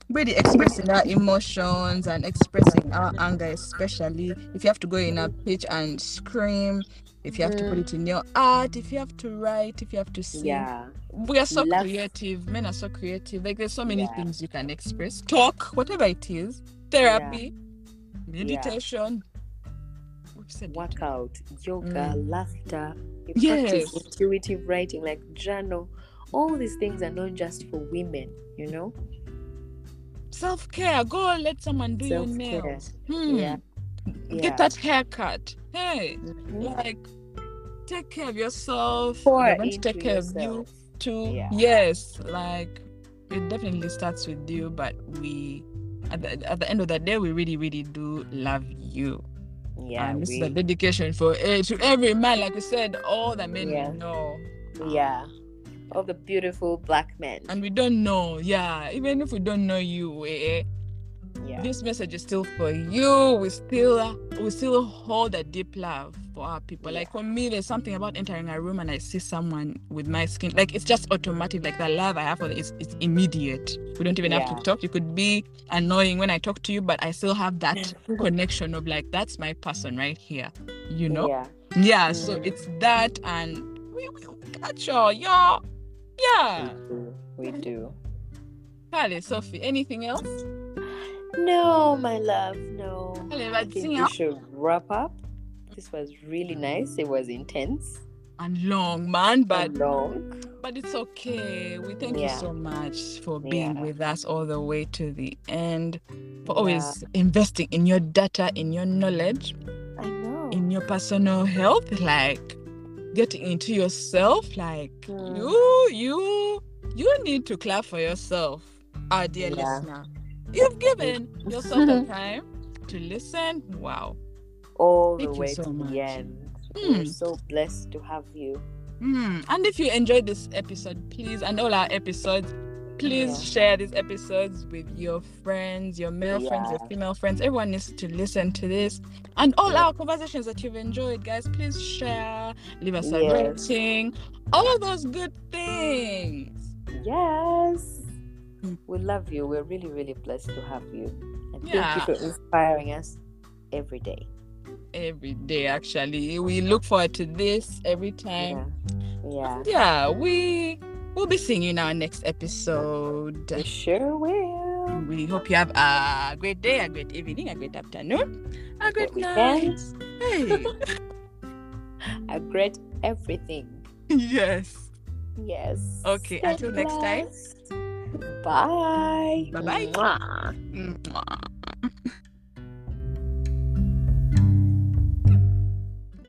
really expressing our emotions and expressing our anger, especially if you have to go in a pitch and scream, if you have mm. to put it in your art, if you have to write, if you have to sing. Yeah. We are so Love. creative. Men are so creative. Like, there's so many yeah. things you can express. Talk, whatever it is. Therapy, yeah. meditation. Yeah. Workout, yoga, mm. laughter. You yes. practice intuitive writing, like journal. All these things are not just for women, you know? Self-care. Go let someone do Self-care. your nails. Hmm. Yeah. Yeah. Get that haircut. Hey, mm-hmm. like, take care of yourself. Pour into take care yourself. of you too. Yeah. Yes, like, it definitely starts with you. But we, at the, at the end of the day, we really, really do love you. Yeah, and this we... is a dedication for uh, to every man. Like we said, all the men yeah. we know. Yeah. All the beautiful black men. And we don't know. Yeah, even if we don't know you. Eh, Yeah. This message is still for you. We still we still hold a deep love for our people. Like, for me, there's something about entering a room and I see someone with my skin. Like, it's just automatic. Like, the love I have for them, it's, it's immediate. We don't even yeah. have to talk. You could be annoying when I talk to you, but I still have that connection of, like, that's my person right here. You know? Yeah. Yeah, mm. so it's that, and we will catch y'all. Y'all. Yeah. We do. We do. Allez, Sophie, anything else? No, my love, no. I think we should wrap up. This was really nice. It was intense and long, man, but and long. But it's okay. We thank yeah. you so much for being yeah. with us all the way to the end. For always yeah. investing in your data, in your knowledge, I know, in your personal health, like getting into yourself. Like mm. you, you, you need to clap for yourself, our dear yeah. listener. You've given yourself the time to listen. Wow. All Thank the way so to much. the end. Mm. We're so blessed to have you. Mm. And if you enjoyed this episode, please, and all our episodes, please yeah. share these episodes with your friends, your male yeah. friends, your female friends. Everyone needs to listen to this. And all yeah. our conversations that you've enjoyed, guys, please share, leave us a yes. rating, all of those good things. Yes. We love you. We're really, really blessed to have you. And yeah. thank you for inspiring us every day. Every day, actually. We look forward to this every time. Yeah. Yeah, yeah we will be seeing you in our next episode. We sure will. We hope you have a great day, a great evening, a great afternoon, a great what night. Hey. A great everything. Yes. Yes. Okay, Stay until blessed. next time. Bye. Bye-bye. Mwah. Mwah.